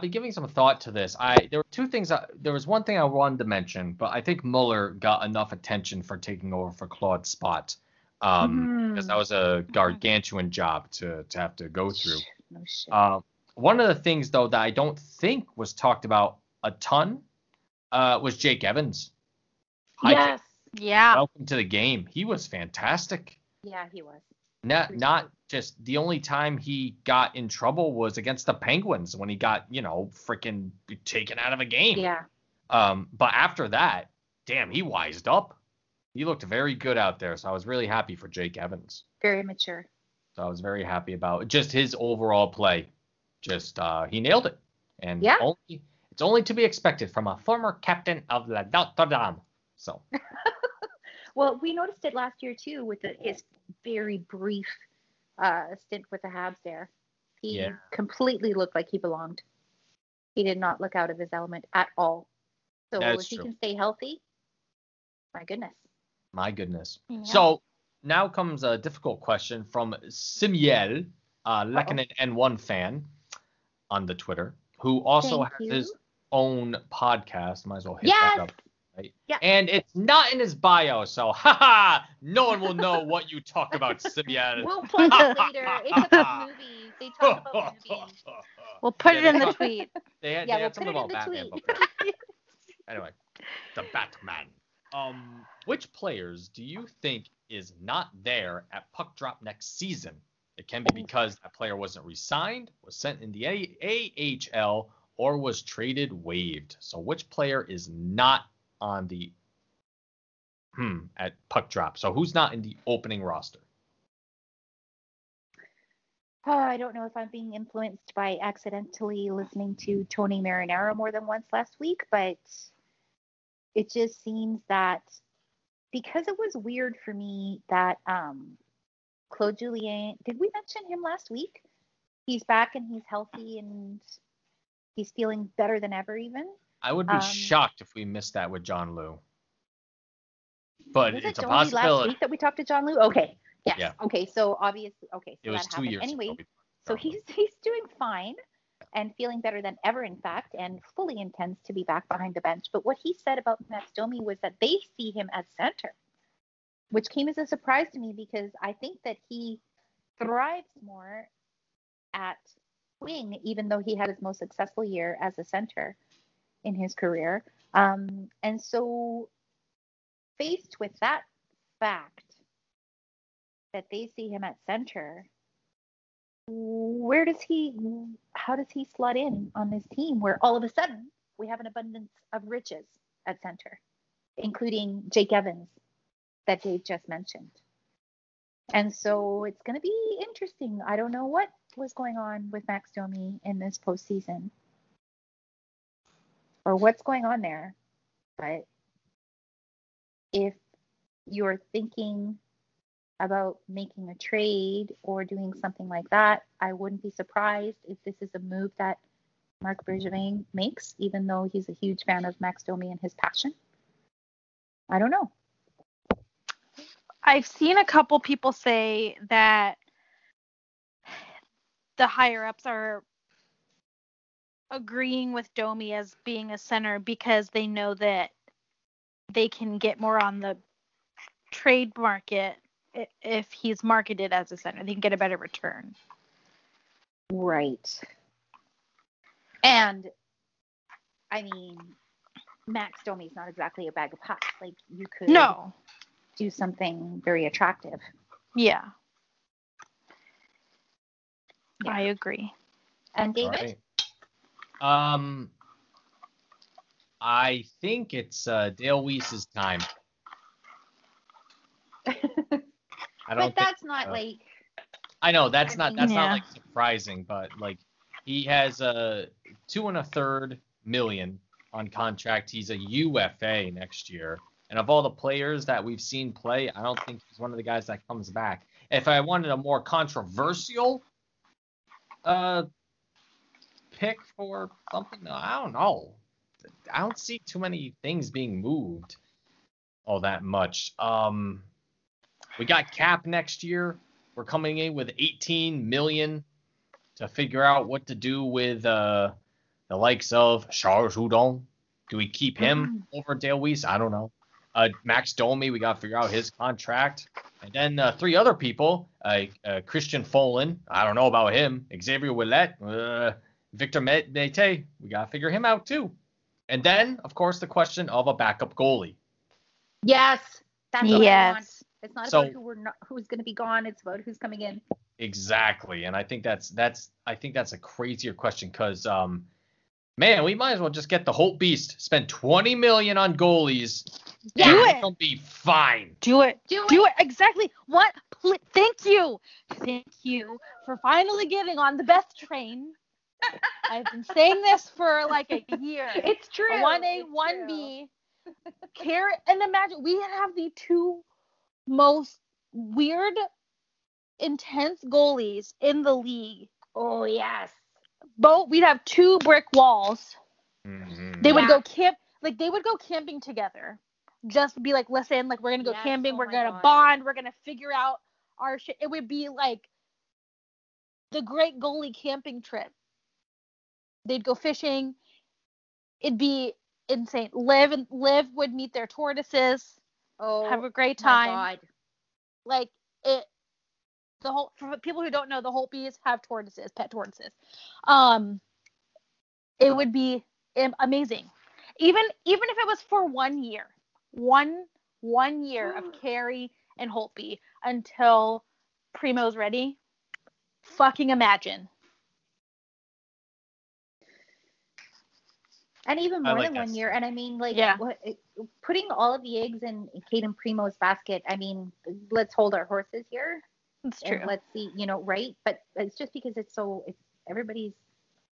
been giving some thought to this. There was one thing I wanted to mention, but I think Mueller got enough attention for taking over for Claude's spot. Because that was a gargantuan job to have to go through. No shit. One of the things, though, that I don't think was talked about a ton was Jake Evans. Yes. Yeah. Welcome to the game. He was fantastic. Yeah, he was. Not just the only time he got in trouble was against the Penguins when he got, you know, freaking taken out of a game. Yeah. But after that, damn, he wised up. He looked very good out there. So I was really happy for Jake Evans. Very mature. So I was very happy about just his overall play. Just he nailed it. And yeah. It's only to be expected from a former captain of La Notre Dame. So. Well, we noticed it last year, too, with his very brief stint with the Habs there. He completely looked like he belonged. He did not look out of his element at all. So if he can stay healthy, my goodness. My goodness. Yeah. So now comes a difficult question from Simiel, Lekanen N1 fan on the Twitter, who also has his own podcast. Might as well hit that up. Right? Yeah. And it's not in his bio, so no one will know what you talk about, Simiel. We'll plug it later. It's about movies. They talk about movies. We'll put it in the tweet. They had something about Batman. Anyway, the Batman. Which players do you think is not there at puck drop next season? It can be because that player wasn't re-signed, was sent in the AHL, or was traded waived. So which player is not on the at puck drop? So who's not in the opening roster? Oh, I don't know if I'm being influenced by accidentally listening to Tony Marinaro more than once last week, but it just seems that because it was weird for me that Claude Julien, did we mention him last week? He's back and he's healthy and he's feeling better than ever even. I would be shocked if we missed that with John Liu. But it's a possibility. Last week that we talked to John Liu? Okay. Yes. Yeah. Okay. So obviously, so it was that 2 years anyway, ago. So he's doing fine and feeling better than ever, in fact, and fully intends to be back behind the bench. But what he said about Domi was that they see him as center, which came as a surprise to me because I think that he thrives more at wing, even though he had his most successful year as a center in his career. And so faced with that fact, that they see him at center, how does he slot in on this team where all of a sudden we have an abundance of riches at center, including Jake Evans that Dave just mentioned? And so it's going to be interesting. I don't know what was going on with Max Domi in this postseason or what's going on there. But if you're thinking about making a trade or doing something like that, I wouldn't be surprised if this is a move that Marc Bergevin makes, even though he's a huge fan of Max Domi and his passion. I don't know. I've seen a couple people say that the higher-ups are agreeing with Domi as being a center because they know that they can get more on the trade market if he's marketed as a center. They can get a better return. Right. And, I mean, Max Domi is not exactly a bag of pucks. Like, you could do something very attractive. Yeah. I agree. And David? Right. I think it's Dale Weise's time. But that's not like. I know that's not like surprising, but like he has a $2.33 million on contract. He's a UFA next year, and of all the players that we've seen play, I don't think he's one of the guys that comes back. If I wanted a more controversial pick for something, I don't know. I don't see too many things being moved all that much. We got cap next year. We're coming in with $18 million to figure out what to do with the likes of Charles Houdon. Do we keep him over Dale Weise? I don't know. Max Domi, we got to figure out his contract. And then three other people, Christian Folin. I don't know about him. Xavier Ouellet, Victor Mete. We got to figure him out, too. And then, of course, the question of a backup goalie. Yes. That's what I want. It's not about who's going to be gone. It's about who's coming in. Exactly, and I think that's a crazier question because Man, we might as well just get the whole beast. Spend $20 million on goalies. Yeah. Do it. It'll be fine. Do it. Do it. Do it. Exactly. What? Thank you. Thank you for finally getting on the Beth train. I've been saying this for like a year. It's true. 1A, 1B. Carey, and imagine we have the two most weird, intense goalies in the league. Oh yes. Both, we'd have two brick walls. Mm-hmm. They would go camp, like they would go camping together. Just be like, listen, like we're gonna go camping, we're gonna bond, we're gonna figure out our shit. It would be like the great goalie camping trip. They'd go fishing. It'd be insane. Liv would meet their tortoises. Oh, have a great time. My God. Like it. The whole, for people who don't know, the Holtbys have tortoises, pet tortoises. It would be amazing, even if it was for 1 year, one year of Carey and Holtby until Primo's ready. Fucking imagine. And even more like than that. 1 year. And I mean, like, putting all of the eggs in Kaden Primo's basket. I mean, let's hold our horses here. It's true. And let's see, you know, right? But it's just because it's everybody's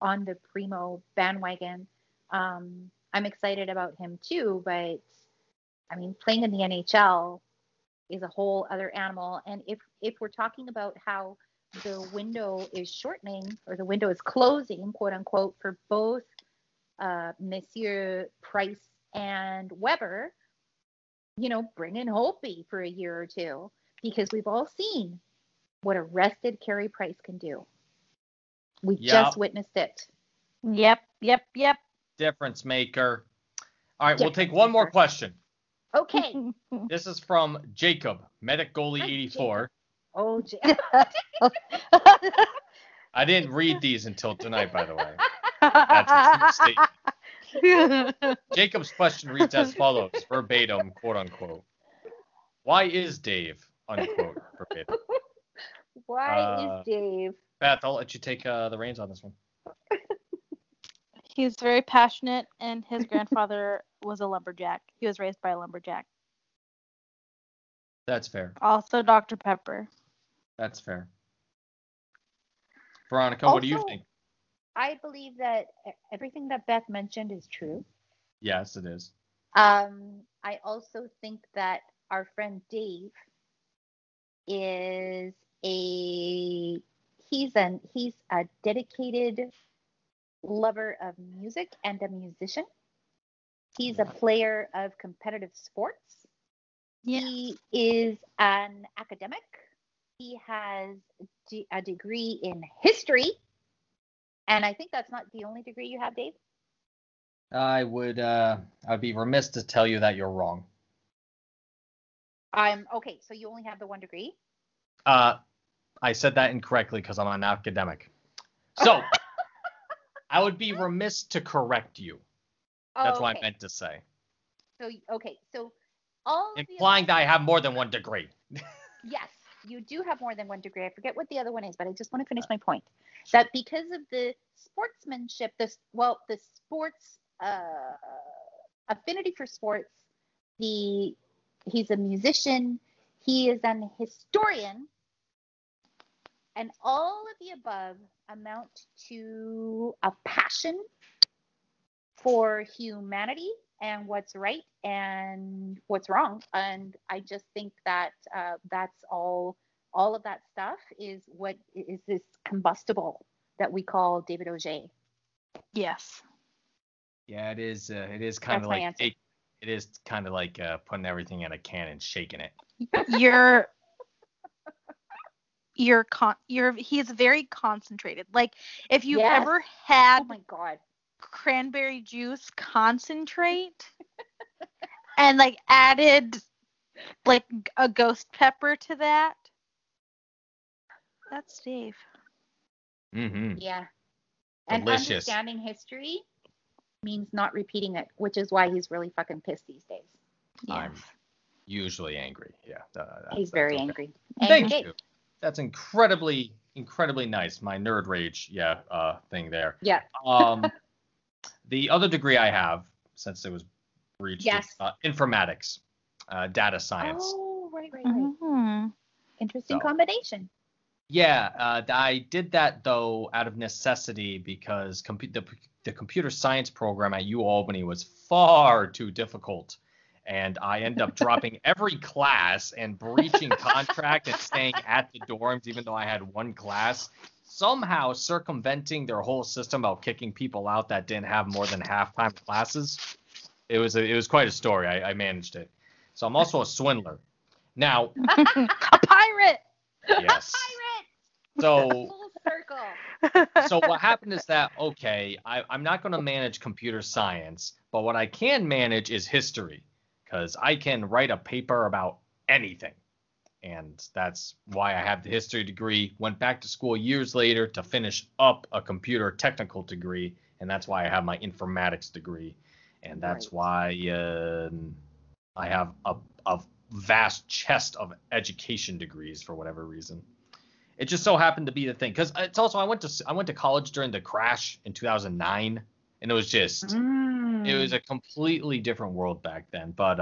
on the Primo bandwagon. I'm excited about him too, but I mean, playing in the NHL is a whole other animal. And if we're talking about how the window is shortening or the window is closing, quote unquote, for both Monsieur Price and Weber, you know, bring in Holtby for a year or two, because we've all seen what a rested Carey Price can do. We just witnessed it. Yep. Difference maker. All right, we'll take one more question. Okay. This is from Jacob, Medic Goalie 84. Oh, Jacob. I didn't read these until tonight, by the way. That's a true statement. Jacob's question reads as follows, verbatim, quote unquote. Why is Dave, unquote, verbatim? Why is Dave? Beth, I'll let you take the reins on this one. He's very passionate, and his grandfather was a lumberjack. He was raised by a lumberjack. That's fair. Also, Dr. Pepper. That's fair. Veronica, also, what do you think? I believe that everything that Beth mentioned is true. Yes, it is. I also think that our friend Dave is a dedicated lover of music and a musician. He's a player of competitive sports. Yeah. He is an academic. He has a degree in history. And I think that's not the only degree you have, Dave. I'd be remiss to tell you that you're wrong. Okay, so you only have the one degree? I said that incorrectly because I'm an academic. So, I would be remiss to correct you. That's what I meant to say. So all implying that I have more than one degree. Yes, you do have more than one degree. I forget what the other one is, but I just want to finish my point. That because of the sportsmanship, the sports affinity for sports, he's a musician, he is an historian, and all of the above amount to a passion for humanity and what's right and what's wrong. And I just think that that's all of that stuff is what is this combustible that we call David Auger. Yes. Yeah, it is kind of like it is kind of like putting everything in a can and shaking it. He's very concentrated. Like if you've ever had cranberry juice concentrate and like added like a ghost pepper to that, that's Dave. Mm-hmm. Yeah. Delicious. And understanding history means not repeating it, which is why he's really fucking pissed these days. Yes. I'm usually angry. Yeah. He's very angry. Thank you. That's incredibly nice. My nerd rage, thing there. Yeah. The other degree I have, since it was breached, yes, informatics, data science. Oh, right. Mm-hmm. Interesting combination. Yeah, I did that, though, out of necessity because the computer science program at UAlbany was far too difficult. And I ended up dropping every class and breaching contract and staying at the dorms, even though I had one class, somehow circumventing their whole system about kicking people out that didn't have more than half-time classes. It was quite a story. I managed it. So I'm also a swindler. Now, a pirate. Yes. A pirate. So. So what happened is that, okay, I'm not going to manage computer science, but what I can manage is history, because I can write a paper about anything. And that's why I have the history degree. Went back to school years later to finish up a computer technical degree, and that's why I have my informatics degree. And that's why I have a vast chest of education degrees for whatever reason. It just so happened to be the thing, because it's also I went to college during the crash in 2009, and it was just it was a completely different world back then. But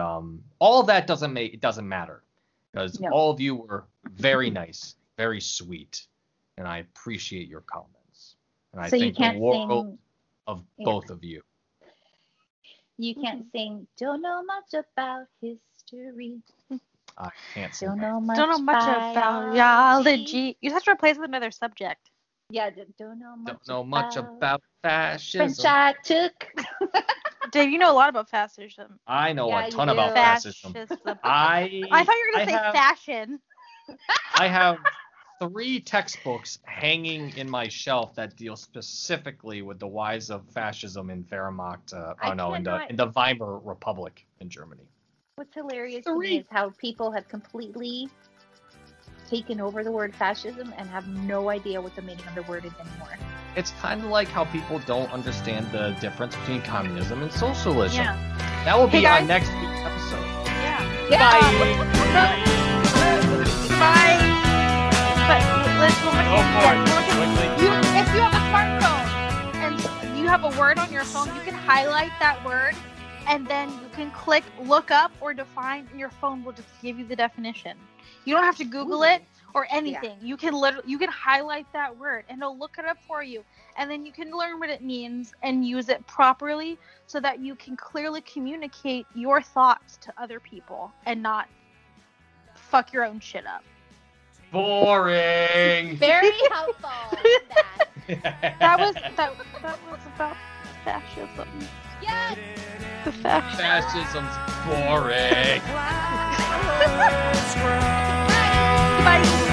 all that doesn't matter, because all of you were very nice, very sweet, and I appreciate your comments. And I think the world of both of you. You can't sing. Don't know much about history. I can't say don't know much about biology. You have to replace it with another subject. Yeah, don't know much about fascism. French I took. Dave, you know a lot about fascism. I know a ton about fascism. I thought you were going to say fashion. I have 3 textbooks hanging in my shelf that deal specifically with the rise of fascism in Wehrmacht, in the Weimar Republic in Germany. What's hilarious to me is how people have completely taken over the word fascism and have no idea what the meaning of the word is anymore. It's kind of like how people don't understand the difference between communism and socialism. Yeah. That will be our next week's episode. Yeah. Bye. But let's if you have a smartphone and you have a word on your phone, you can highlight that word. And then you can click look up or define, and your phone will just give you the definition. You don't have to Google it or anything. Yeah. You can highlight that word, and it'll look it up for you. And then you can learn what it means and use it properly so that you can clearly communicate your thoughts to other people and not fuck your own shit up. Boring. Very helpful. That was about fascism. Yes. The fascism's boring. Bye.